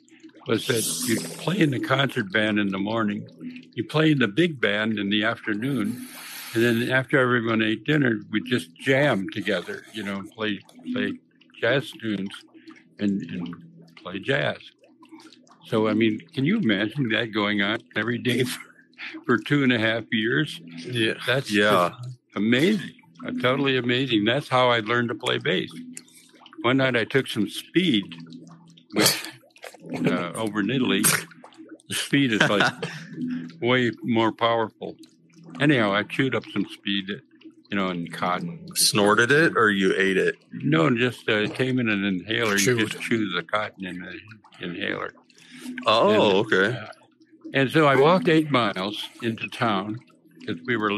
was that you'd play in the concert band in the morning, you play in the big band in the afternoon, and then after everyone ate dinner, we'd just jam together, you know, and play, play jazz tunes and, and play jazz. So, I mean, can you imagine that going on every day for for two and a half years? Yeah. That's yeah. amazing. Totally amazing. That's how I learned to play bass. One night I took some speed, which uh, over in Italy, the speed is like way more powerful. Anyhow, I chewed up some speed, you know, in cotton. Snorted it or you ate it? No, just uh, came in an inhaler. Chewed. You just chew the cotton in the inhaler. Oh, and, okay. Uh, And so I walked eight miles into town because we were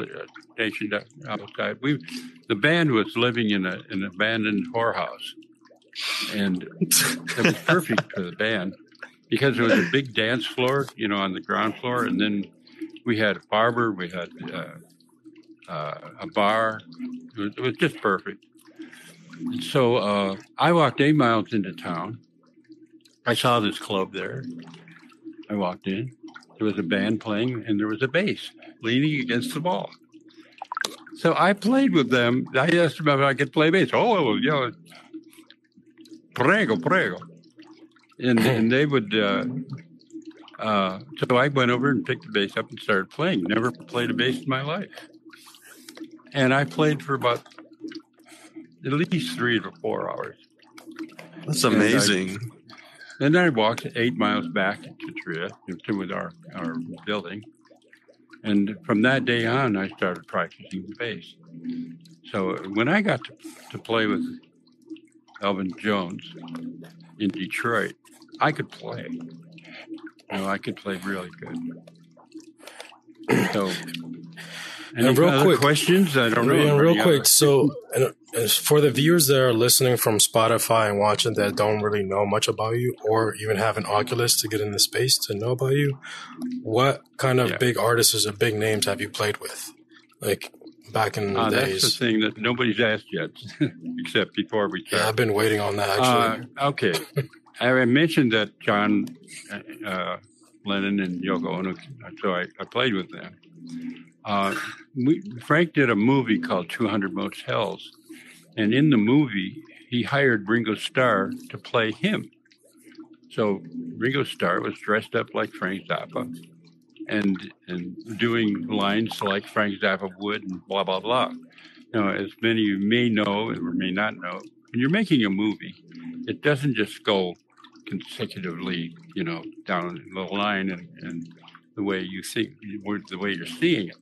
stationed outside. We, the band was living in a, an abandoned whorehouse, and it was perfect for the band because there was a big dance floor, you know, on the ground floor, and then we had a barber, we had uh, uh, a bar. It was, it was just perfect. And so uh, I walked eight miles into town. I saw this club there. I walked in. There was a band playing, and there was a bass leaning against the wall. So I played with them. I asked them if I could play bass. Oh, you know, prego, prego. And, and they would uh, Uh, so I went over and picked the bass up and started playing. Never played a bass in my life. And I played for about at least three to four hours. That's amazing. And then I walked eight miles back to Tria, to our, our building. And from that day on, I started practicing the bass. So when I got to, to play with Elvin Jones in Detroit, I could play. You know, I could play really good. So, any and real other quick questions? I don't know. And real quick, out. so and, and for the viewers that are listening from Spotify and watching that don't really know much about you, or even have an Oculus to get in the space to know about you, what kind of yeah. big artists or big names have you played with? Like back in uh, the that's days. That's the thing that nobody's asked yet, except before we started. Yeah, I've been waiting on that, actually. Uh, okay. I mentioned that John uh, Lennon and Yoko Ono, so I, I played with them. Uh, we, Frank did a movie called two hundred Motels, and in the movie, he hired Ringo Starr to play him. So Ringo Starr was dressed up like Frank Zappa and, and doing lines like Frank Zappa would and blah, blah, blah. Now, as many of you may know or may not know, when you're making a movie, it doesn't just go consecutively, you know, down the line and, and the way you think, the way you're seeing it.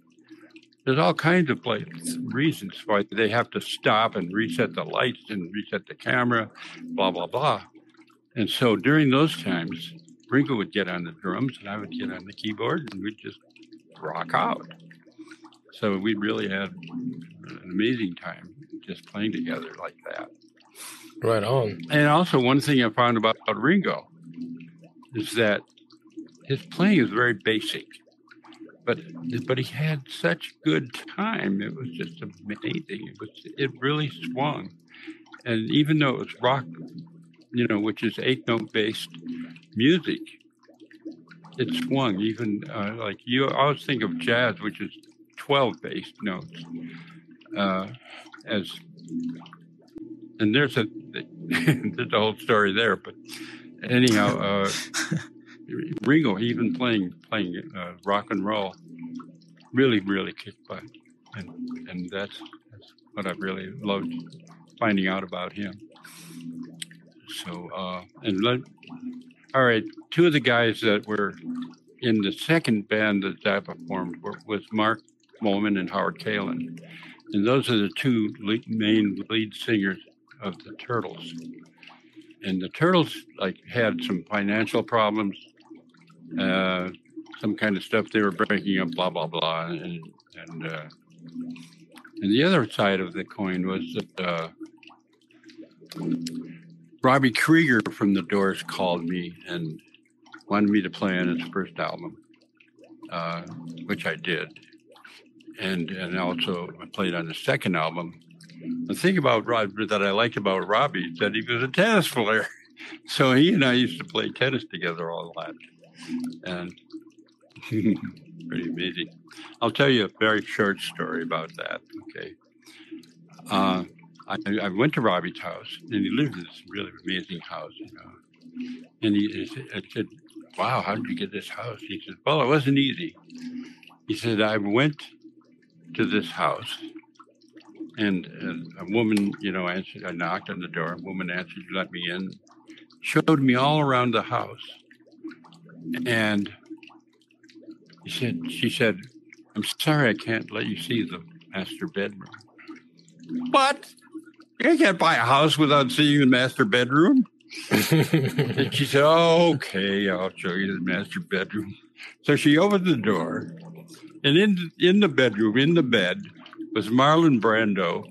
There's all kinds of places, reasons why they have to stop and reset the lights and reset the camera, blah, blah, blah. And so during those times, Ringo would get on the drums and I would get on the keyboard and we'd just rock out. So we really had an amazing time just playing together like that. Right on. And also one thing I found about, about Ringo is that his playing is very basic, but but he had such good time. It was just amazing. It was it really swung, and even though it was rock, you know, which is eight note based music, it swung. Even uh, like you always think of jazz, which is twelve based notes, uh, as. And there's a there's a whole story there, but anyhow, uh, Ringo, even playing playing uh, rock and roll, really really kicked butt, and and that's, that's what I really loved finding out about him. So uh, and let, all right, two of the guys that were in the second band that Zappa formed were, was Mark Moleman and Howard Kalin, and those are the two lead, main lead singers of the Turtles. And the Turtles like had some financial problems, uh, some kind of stuff they were breaking up, blah blah blah. And and uh, and the other side of the coin was that uh, Robbie Krieger from the Doors called me and wanted me to play on his first album, uh, which I did, and and also I played on the second album. The thing about Rob that I liked about Robbie is that he was a tennis player. So he and I used to play tennis together all the time. And pretty amazing. I'll tell you a very short story about that. Okay. Uh, I, I went to Robbie's house, and he lived in this really amazing house, you know. And he, I said, wow, how did you get this house? He said, well, it wasn't easy. He said, I went to this house. And, and a woman, you know, answered, I knocked on the door. A woman answered, let me in. Showed me all around the house. And he said, she said, I'm sorry I can't let you see the master bedroom. What? You can't buy a house without seeing the master bedroom? And she said, oh, okay, I'll show you the master bedroom. So she opened the door. And in in the bedroom, in the bed, was Marlon Brando,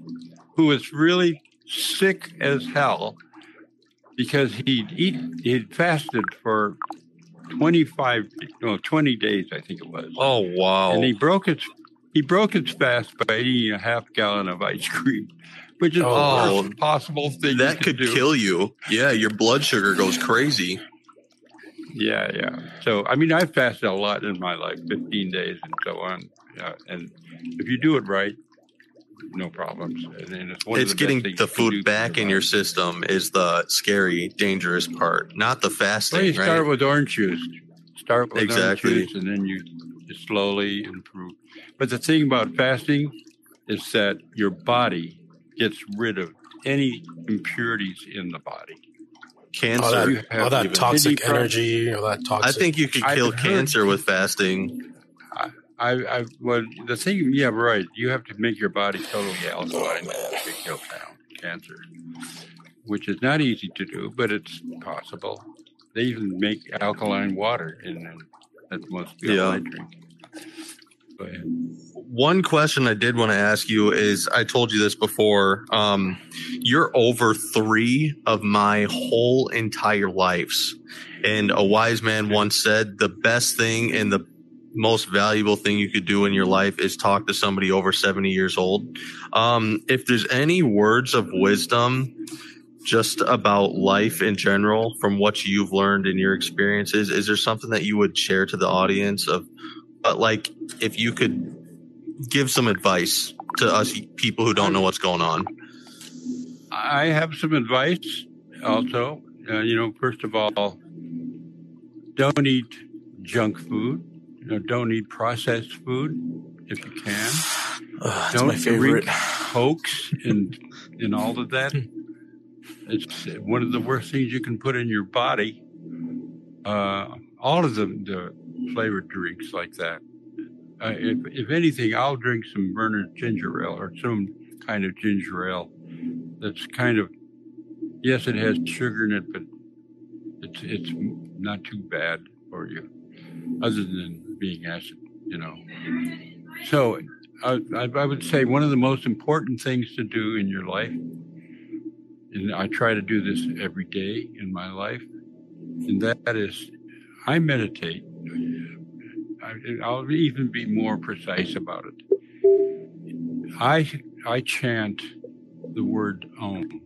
who was really sick as hell because he'd eat, he'd fasted for twenty-five, no, twenty days, I think it was. Oh, wow. And he broke his, he broke his fast by eating a half gallon of ice cream, which is oh, the worst possible thing that could do. Kill you. Yeah. Your blood sugar goes crazy. Yeah. Yeah. So, I mean, I fasted a lot in my life, fifteen days and so on. Yeah, and if you do it right, no problems. And it's one it's of the getting the food back in your system is the scary, dangerous part, not the fasting. Well, you start right? with orange juice. Start with exactly. Untruths, and then you slowly improve. But the thing about fasting is that your body gets rid of any impurities in the body. Cancer. All that, all that toxic energy. All that toxic. I think you could kill I've cancer heard, with fasting. I, I, I, well, the thing, yeah, right. You have to make your body totally alkaline oh, to kill cancer, which is not easy to do, but it's possible. They even make alkaline water, and that's the most beautiful I drink. Go ahead. One question I did want to ask you is, I told you this before, um, you're over three of my whole entire lives. And a wise man once said, the best thing and the most valuable thing you could do in your life is talk to somebody over seventy years old. Um, if there's any words of wisdom just about life in general from what you've learned in your experiences, is there something that you would share to the audience of, but like, if you could give some advice to us people who don't know what's going on? I have some advice also. Uh, you know, first of all, don't eat junk food. You know, don't eat processed food if you can. Oh, that's don't my favorite. Drink Cokes and, and all of that. It's one of the worst things you can put in your body. Uh, all of the, the flavored drinks like that. Uh, if, if anything, I'll drink some Verner's ginger ale or some kind of ginger ale that's kind of, yes, it has sugar in it, but it's it's not too bad for you, other than being acid, you know. So I, I would say one of the most important things to do in your life, and I try to do this every day in my life, and that is I meditate. I'll even be more precise about it. I I chant the word Om,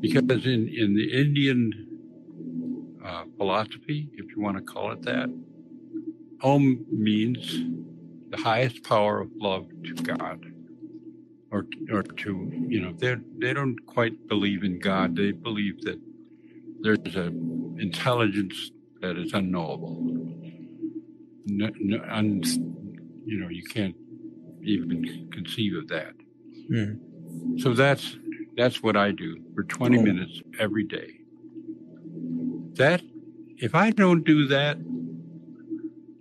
because in, in the Indian uh, philosophy, if you want to call it that, Om means the highest power of love to God, or or to, you know, they they don't quite believe in God. They believe that there's an intelligence that is unknowable. No, no, un, you know, you can't even conceive of that. Mm-hmm. So that's that's what I do for twenty oh. minutes every day. That, if I don't do that,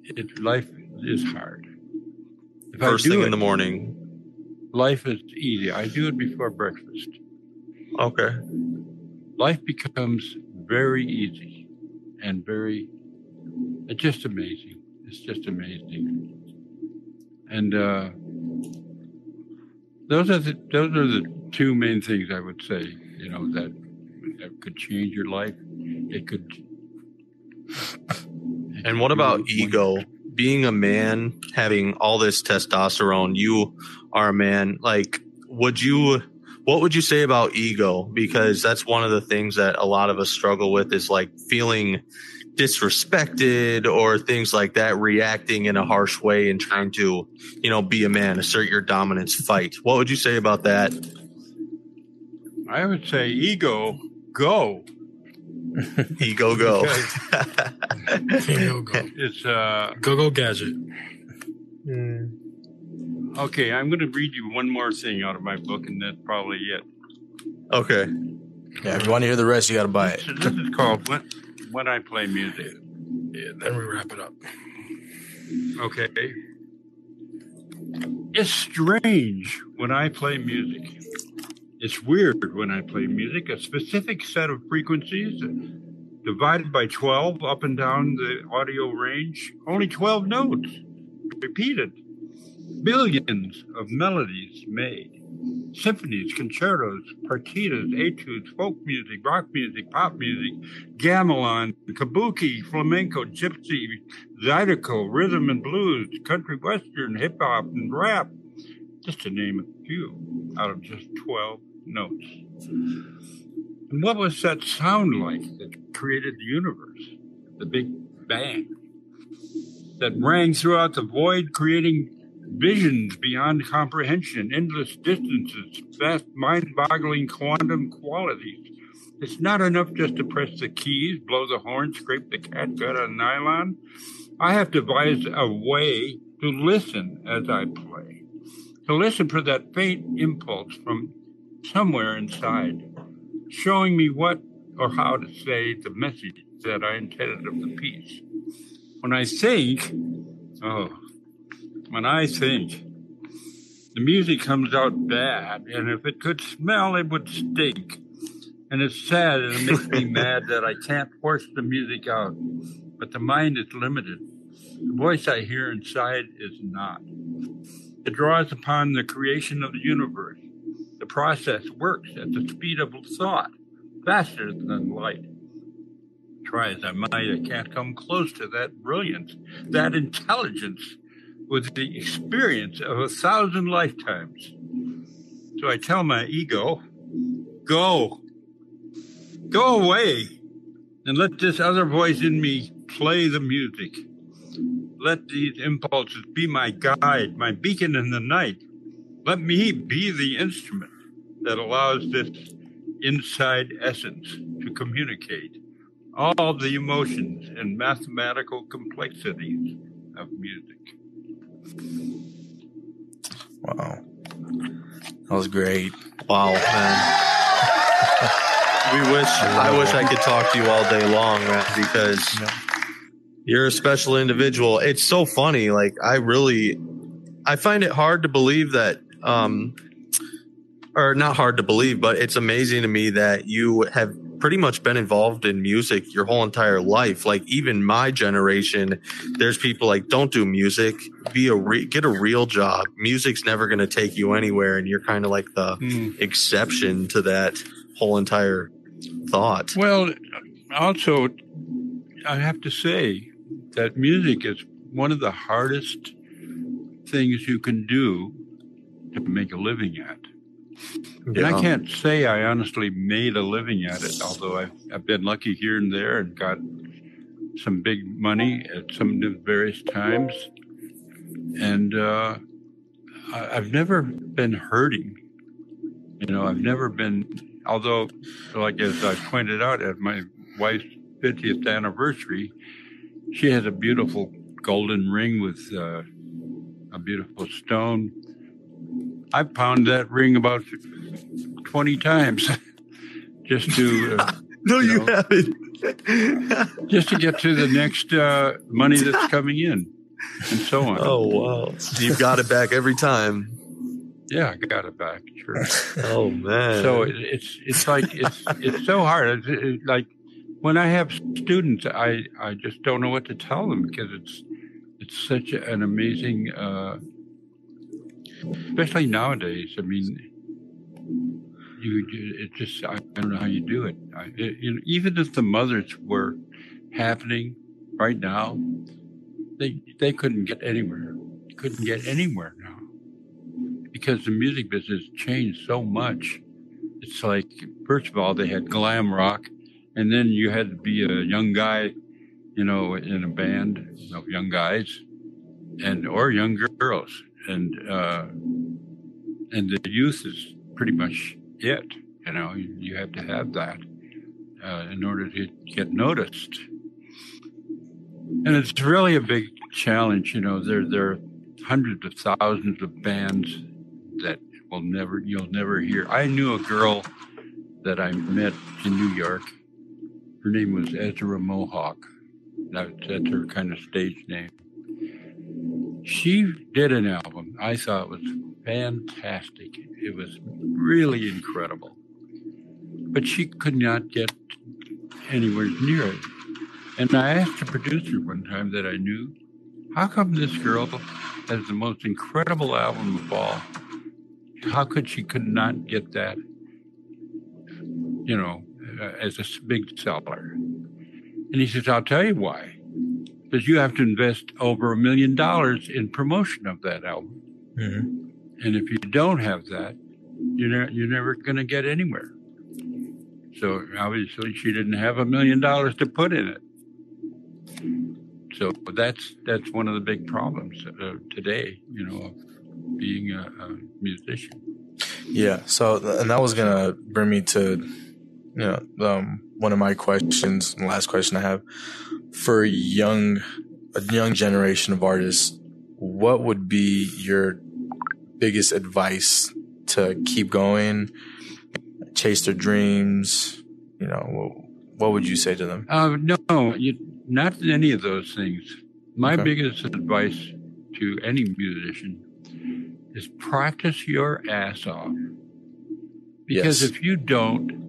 it, life is hard. If First thing it, in the morning. Life is easy. I do it before breakfast. Okay. Life becomes very easy and very, it's just amazing. It's just amazing, and uh, those are the those are the two main things I would say. You know, that that could change your life. It could. It and what about ego? Being a man, having all this testosterone, you are a man. Like, would you? What would you say about ego? Because that's one of the things that a lot of us struggle with, is like feeling disrespected or things like that, reacting in a harsh way and trying to, you know, be a man, assert your dominance, fight. What would you say about that? I would say ego, go. Ego, go. Ego, go. It's uh, go, go, gadget. Mm. Okay, I'm going to read you one more thing out of my book, and that's probably it. Okay. Yeah, if you want to hear the rest, you got to buy it. This is called What? When I play music. Yeah, then we wrap it up. Okay. It's strange when I play music. It's weird when I play music. A specific set of frequencies divided by twelve up and down the audio range. Only twelve notes repeated. Billions of melodies made. Symphonies, concertos, partitas, etudes, folk music, rock music, pop music, gamelan, kabuki, flamenco, gypsy, zydeco, rhythm and blues, country western, hip-hop, and rap, just to name a few, out of just twelve notes. And what was that sound like that created the universe, the Big Bang, that rang throughout the void, creating visions beyond comprehension, endless distances, vast mind-boggling quantum qualities, It's not enough just to press the keys, blow the horn, scrape the catgut out of nylon. I have devised a way to listen as I play, to listen for that faint impulse from somewhere inside, showing me what or how to say the message that I intended of the piece. When I think, oh, when I think, the music comes out bad, and if it could smell, it would stink. And it's sad, and it makes me mad that I can't force the music out. But the mind is limited. The voice I hear inside is not. It draws upon the creation of the universe. The process works at the speed of thought, faster than light. Try as I might, I can't come close to that brilliance, that intelligence, with the experience of a thousand lifetimes. So I tell my ego, go, go away, and let this other voice in me play the music. Let these impulses be my guide, my beacon in the night. Let me be the instrument that allows this inside essence to communicate all the emotions and mathematical complexities of music. Wow, that was great. Wow, man. We wish I, I wish I could talk to you all day long, right? Because yeah. You're a special individual. It's so funny. Like I really, I find it hard to believe that, um, or not hard to believe, but it's amazing to me that you have pretty much been involved in music your whole entire life. Like even my generation, there's people like, don't do music, be a re- get a real job. Music's never going to take you anywhere. And you're kind of like the mm. exception to that whole entire thought. Well, also I have to say that music is one of the hardest things you can do to make a living at. And yeah. I can't say I honestly made a living at it, although I've, I've been lucky here and there and got some big money at some various times. And uh, I, I've never been hurting. You know, I've never been, although, like as I pointed out at my wife's fiftieth anniversary, she has a beautiful golden ring with uh, a beautiful stone. I've pounded that ring about twenty times just to uh, no, you, know, you haven't. Just to get to the next uh, money that's coming in, and so on. Oh wow! You've got it back every time. Yeah, I got it back. Sure. Oh man! So it, it's it's like it's it's so hard. It's, it's like when I have students, I, I just don't know what to tell them because it's it's such an amazing. Uh, Especially nowadays, I mean, you it just, I don't know how you do it. I, it you know, even if the mothers were happening right now, they they couldn't get anywhere. Couldn't get anywhere now. Because the music business changed so much. It's like, first of all, they had glam rock, and then you had to be a young guy, you know, in a band of young guys and or young girls. And uh, and the youth is pretty much it. You know, you, you have to have that uh, in order to get noticed. And it's really a big challenge. You know, there there are hundreds of thousands of bands that will never you'll never hear. I knew a girl that I met in New York. Her name was Ezra Mohawk. That, that's her kind of stage name. She did an album I thought was fantastic. It was really incredible. But she could not get anywhere near it. And I asked a producer one time that I knew, how come this girl has the most incredible album of all? How could she could not get that, you know, as a big seller? And he says, I'll tell you why. Because you have to invest over a million dollars in promotion of that album. Mm-hmm. And if you don't have that, you're, ne- you're never going to get anywhere. So obviously she didn't have a million dollars to put in it. So that's that's one of the big problems uh, today, you know, of being a, a musician. Yeah. So, and that was going to bring me to Yeah, um, one of my questions, the last question I have for young, a young generation of artists, what would be your biggest advice to keep going, chase their dreams? You know, what, what would you say to them? Uh, no, you, not any of those things. My okay. biggest advice to any musician is practice your ass off. Because yes. if you don't,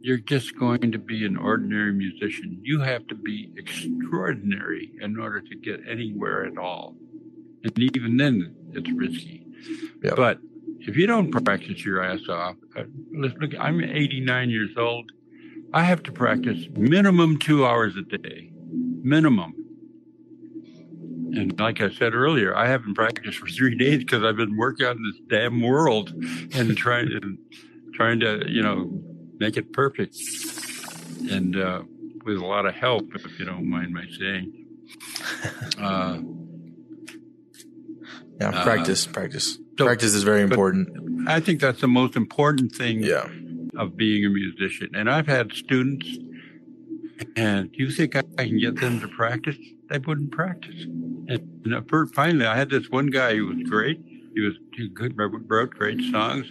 you're just going to be an ordinary musician. You have to be extraordinary in order to get anywhere at all. And even then, it's risky. Yep. But if you don't practice your ass off, look, I'm eighty-nine years old. I have to practice minimum two hours a day, minimum. And like I said earlier, I haven't practiced for three days because I've been working on this damn world and trying to, trying to, you know, make it perfect, and uh, with a lot of help, if you don't mind my saying. Uh, yeah, practice, uh, practice. So, practice is very important. I think that's the most important thing yeah. of being a musician. And I've had students, and do you think I can get them to practice? They wouldn't practice. And, and finally, I had this one guy who was great. He was he could, wrote great songs.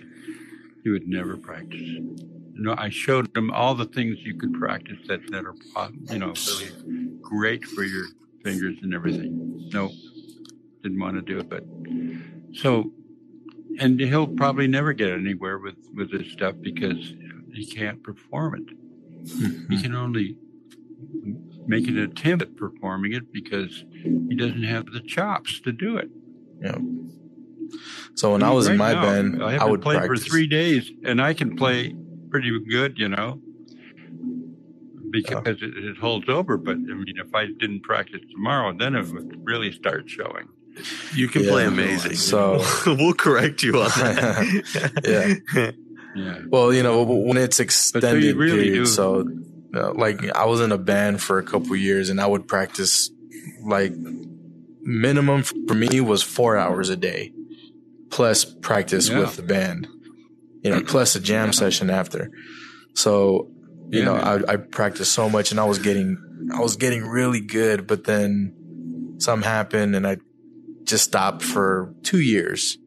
He would never practice. You know, I showed them all the things you could practice that, that are, you know, really great for your fingers and everything. No, didn't want to do it. But so, and he'll probably never get anywhere with, with this stuff because he can't perform it. Mm-hmm. He can only make an attempt at performing it because he doesn't have the chops to do it. Yeah. So when I, mean, I was right in my now, band, I, I would play for three days and I can play pretty good, you know, because yeah. it, it holds over. But I mean, if I didn't practice tomorrow, then it would really start showing. You can yeah, play amazing. So we'll correct you on that. yeah. yeah. Well, you know, when it's extended so really period. Do. So, uh, like, I was in a band for a couple of years, and I would practice. Like, minimum for me was four hours a day, plus practice yeah. with the band. You know, plus a jam yeah. session after. So, you yeah, know, I, I practiced so much and I was getting, I was getting really good, but then something happened and I just stopped for two years,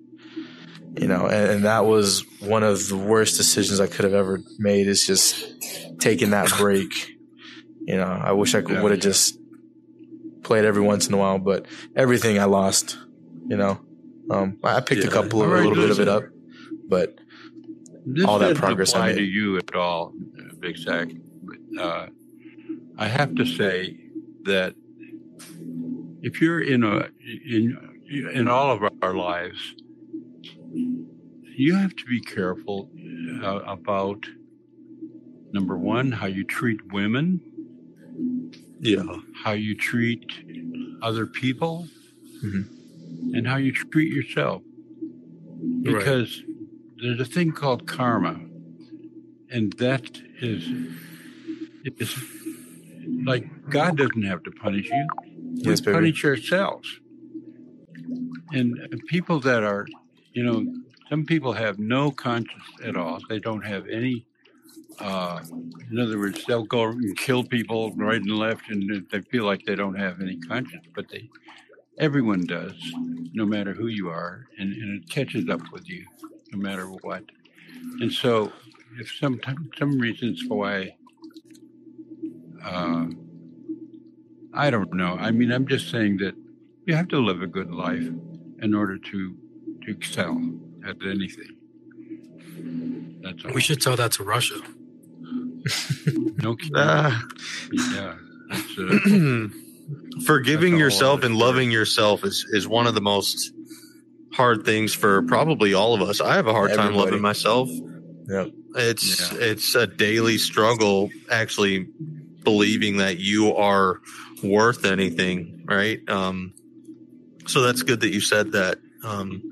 you know, and, and that was one of the worst decisions I could have ever made, is just taking that break. You know, I wish I could, yeah, would have yeah. just played every once in a while, but everything I lost, you know, um, I picked yeah. a couple of, a little bit of it up, but. This all that progress apply I made. To you at all, Big Sack. Uh, I have to say that if you're in a in in all of our lives, you have to be careful uh, about number one, how you treat women, yeah, how you treat other people, mm-hmm. and how you treat yourself, because. Right. There's a thing called karma, and that is, it's like God doesn't have to punish you. You yes, punish yourselves. And people that are, you know, some people have no conscience at all. They don't have any, uh, in other words, they'll go and kill people right and left, and they feel like they don't have any conscience, but they, everyone does, no matter who you are, and, and it catches up with you. No matter what. And so if some some reasons why uh, I don't know. I mean, I'm just saying that you have to live a good life in order to, to excel at anything. That's all. We should tell that to Russia. No kidding. Uh, yeah. That's, uh, forgiving that's yourself and loving yourself is, is one of the most hard things for probably all of us. I have a hard Everybody. time loving myself. Yep. It's yeah. it's a daily struggle actually believing that you are worth anything, right? Um, so that's good that you said that. Um,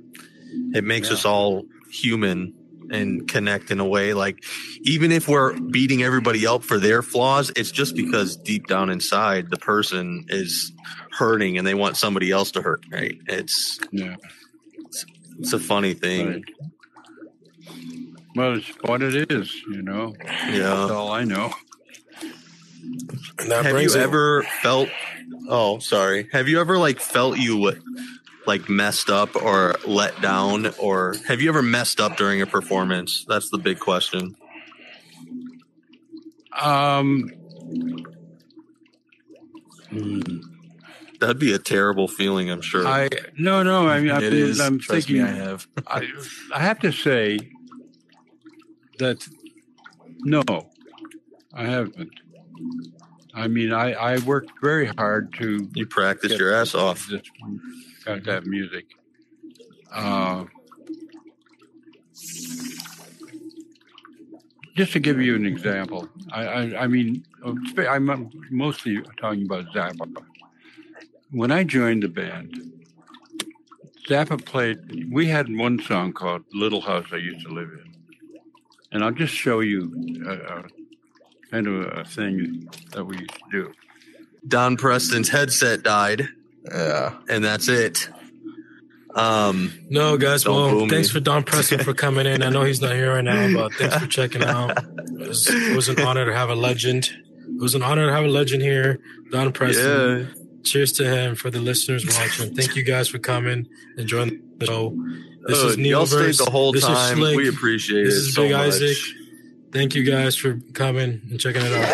it makes yeah. us all human and connect in a way. Like, even if we're beating everybody up for their flaws, it's just because deep down inside the person is hurting and they want somebody else to hurt, right? It's... yeah. It's a funny thing. Well, it's what it is, you know. Yeah. That's all I know. And that have you it. ever felt, oh, sorry. Have you ever, like, felt you, like, messed up or let down? Or have you ever messed up during a performance? That's the big question. Um, hmm. That'd be a terrible feeling, I'm sure. I No, no, I mean, I, is, I'm thinking. Me, I have. I, I have to say that, no, I haven't. I mean, I, I worked very hard to... You practiced your ass off. This one, got that music. Uh, just to give you an example, I, I, I mean, I'm mostly talking about Zappa. When I joined the band, Zappa played... We had one song called Little House I Used to Live In. And I'll just show you... Uh, kind of a thing that we used to do. Don Preston's headset died. Yeah. And that's it. Um, no, guys, well, thanks me. for Don Preston for coming in. I know he's not here right now, but thanks for checking out. It was, it was an honor to have a legend. It was an honor to have a legend here, Don Preston. Yeah. Cheers to him. For the listeners watching, thank you guys for coming and joining the show. This oh, is NeoVerse. Y'all stayed the whole this time. We appreciate this it This is so Big much. Isaac. Thank you guys for coming and checking it out.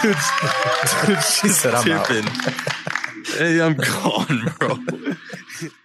dude, dude, she's she said I'm tipping. Out. Hey, I'm gone, bro.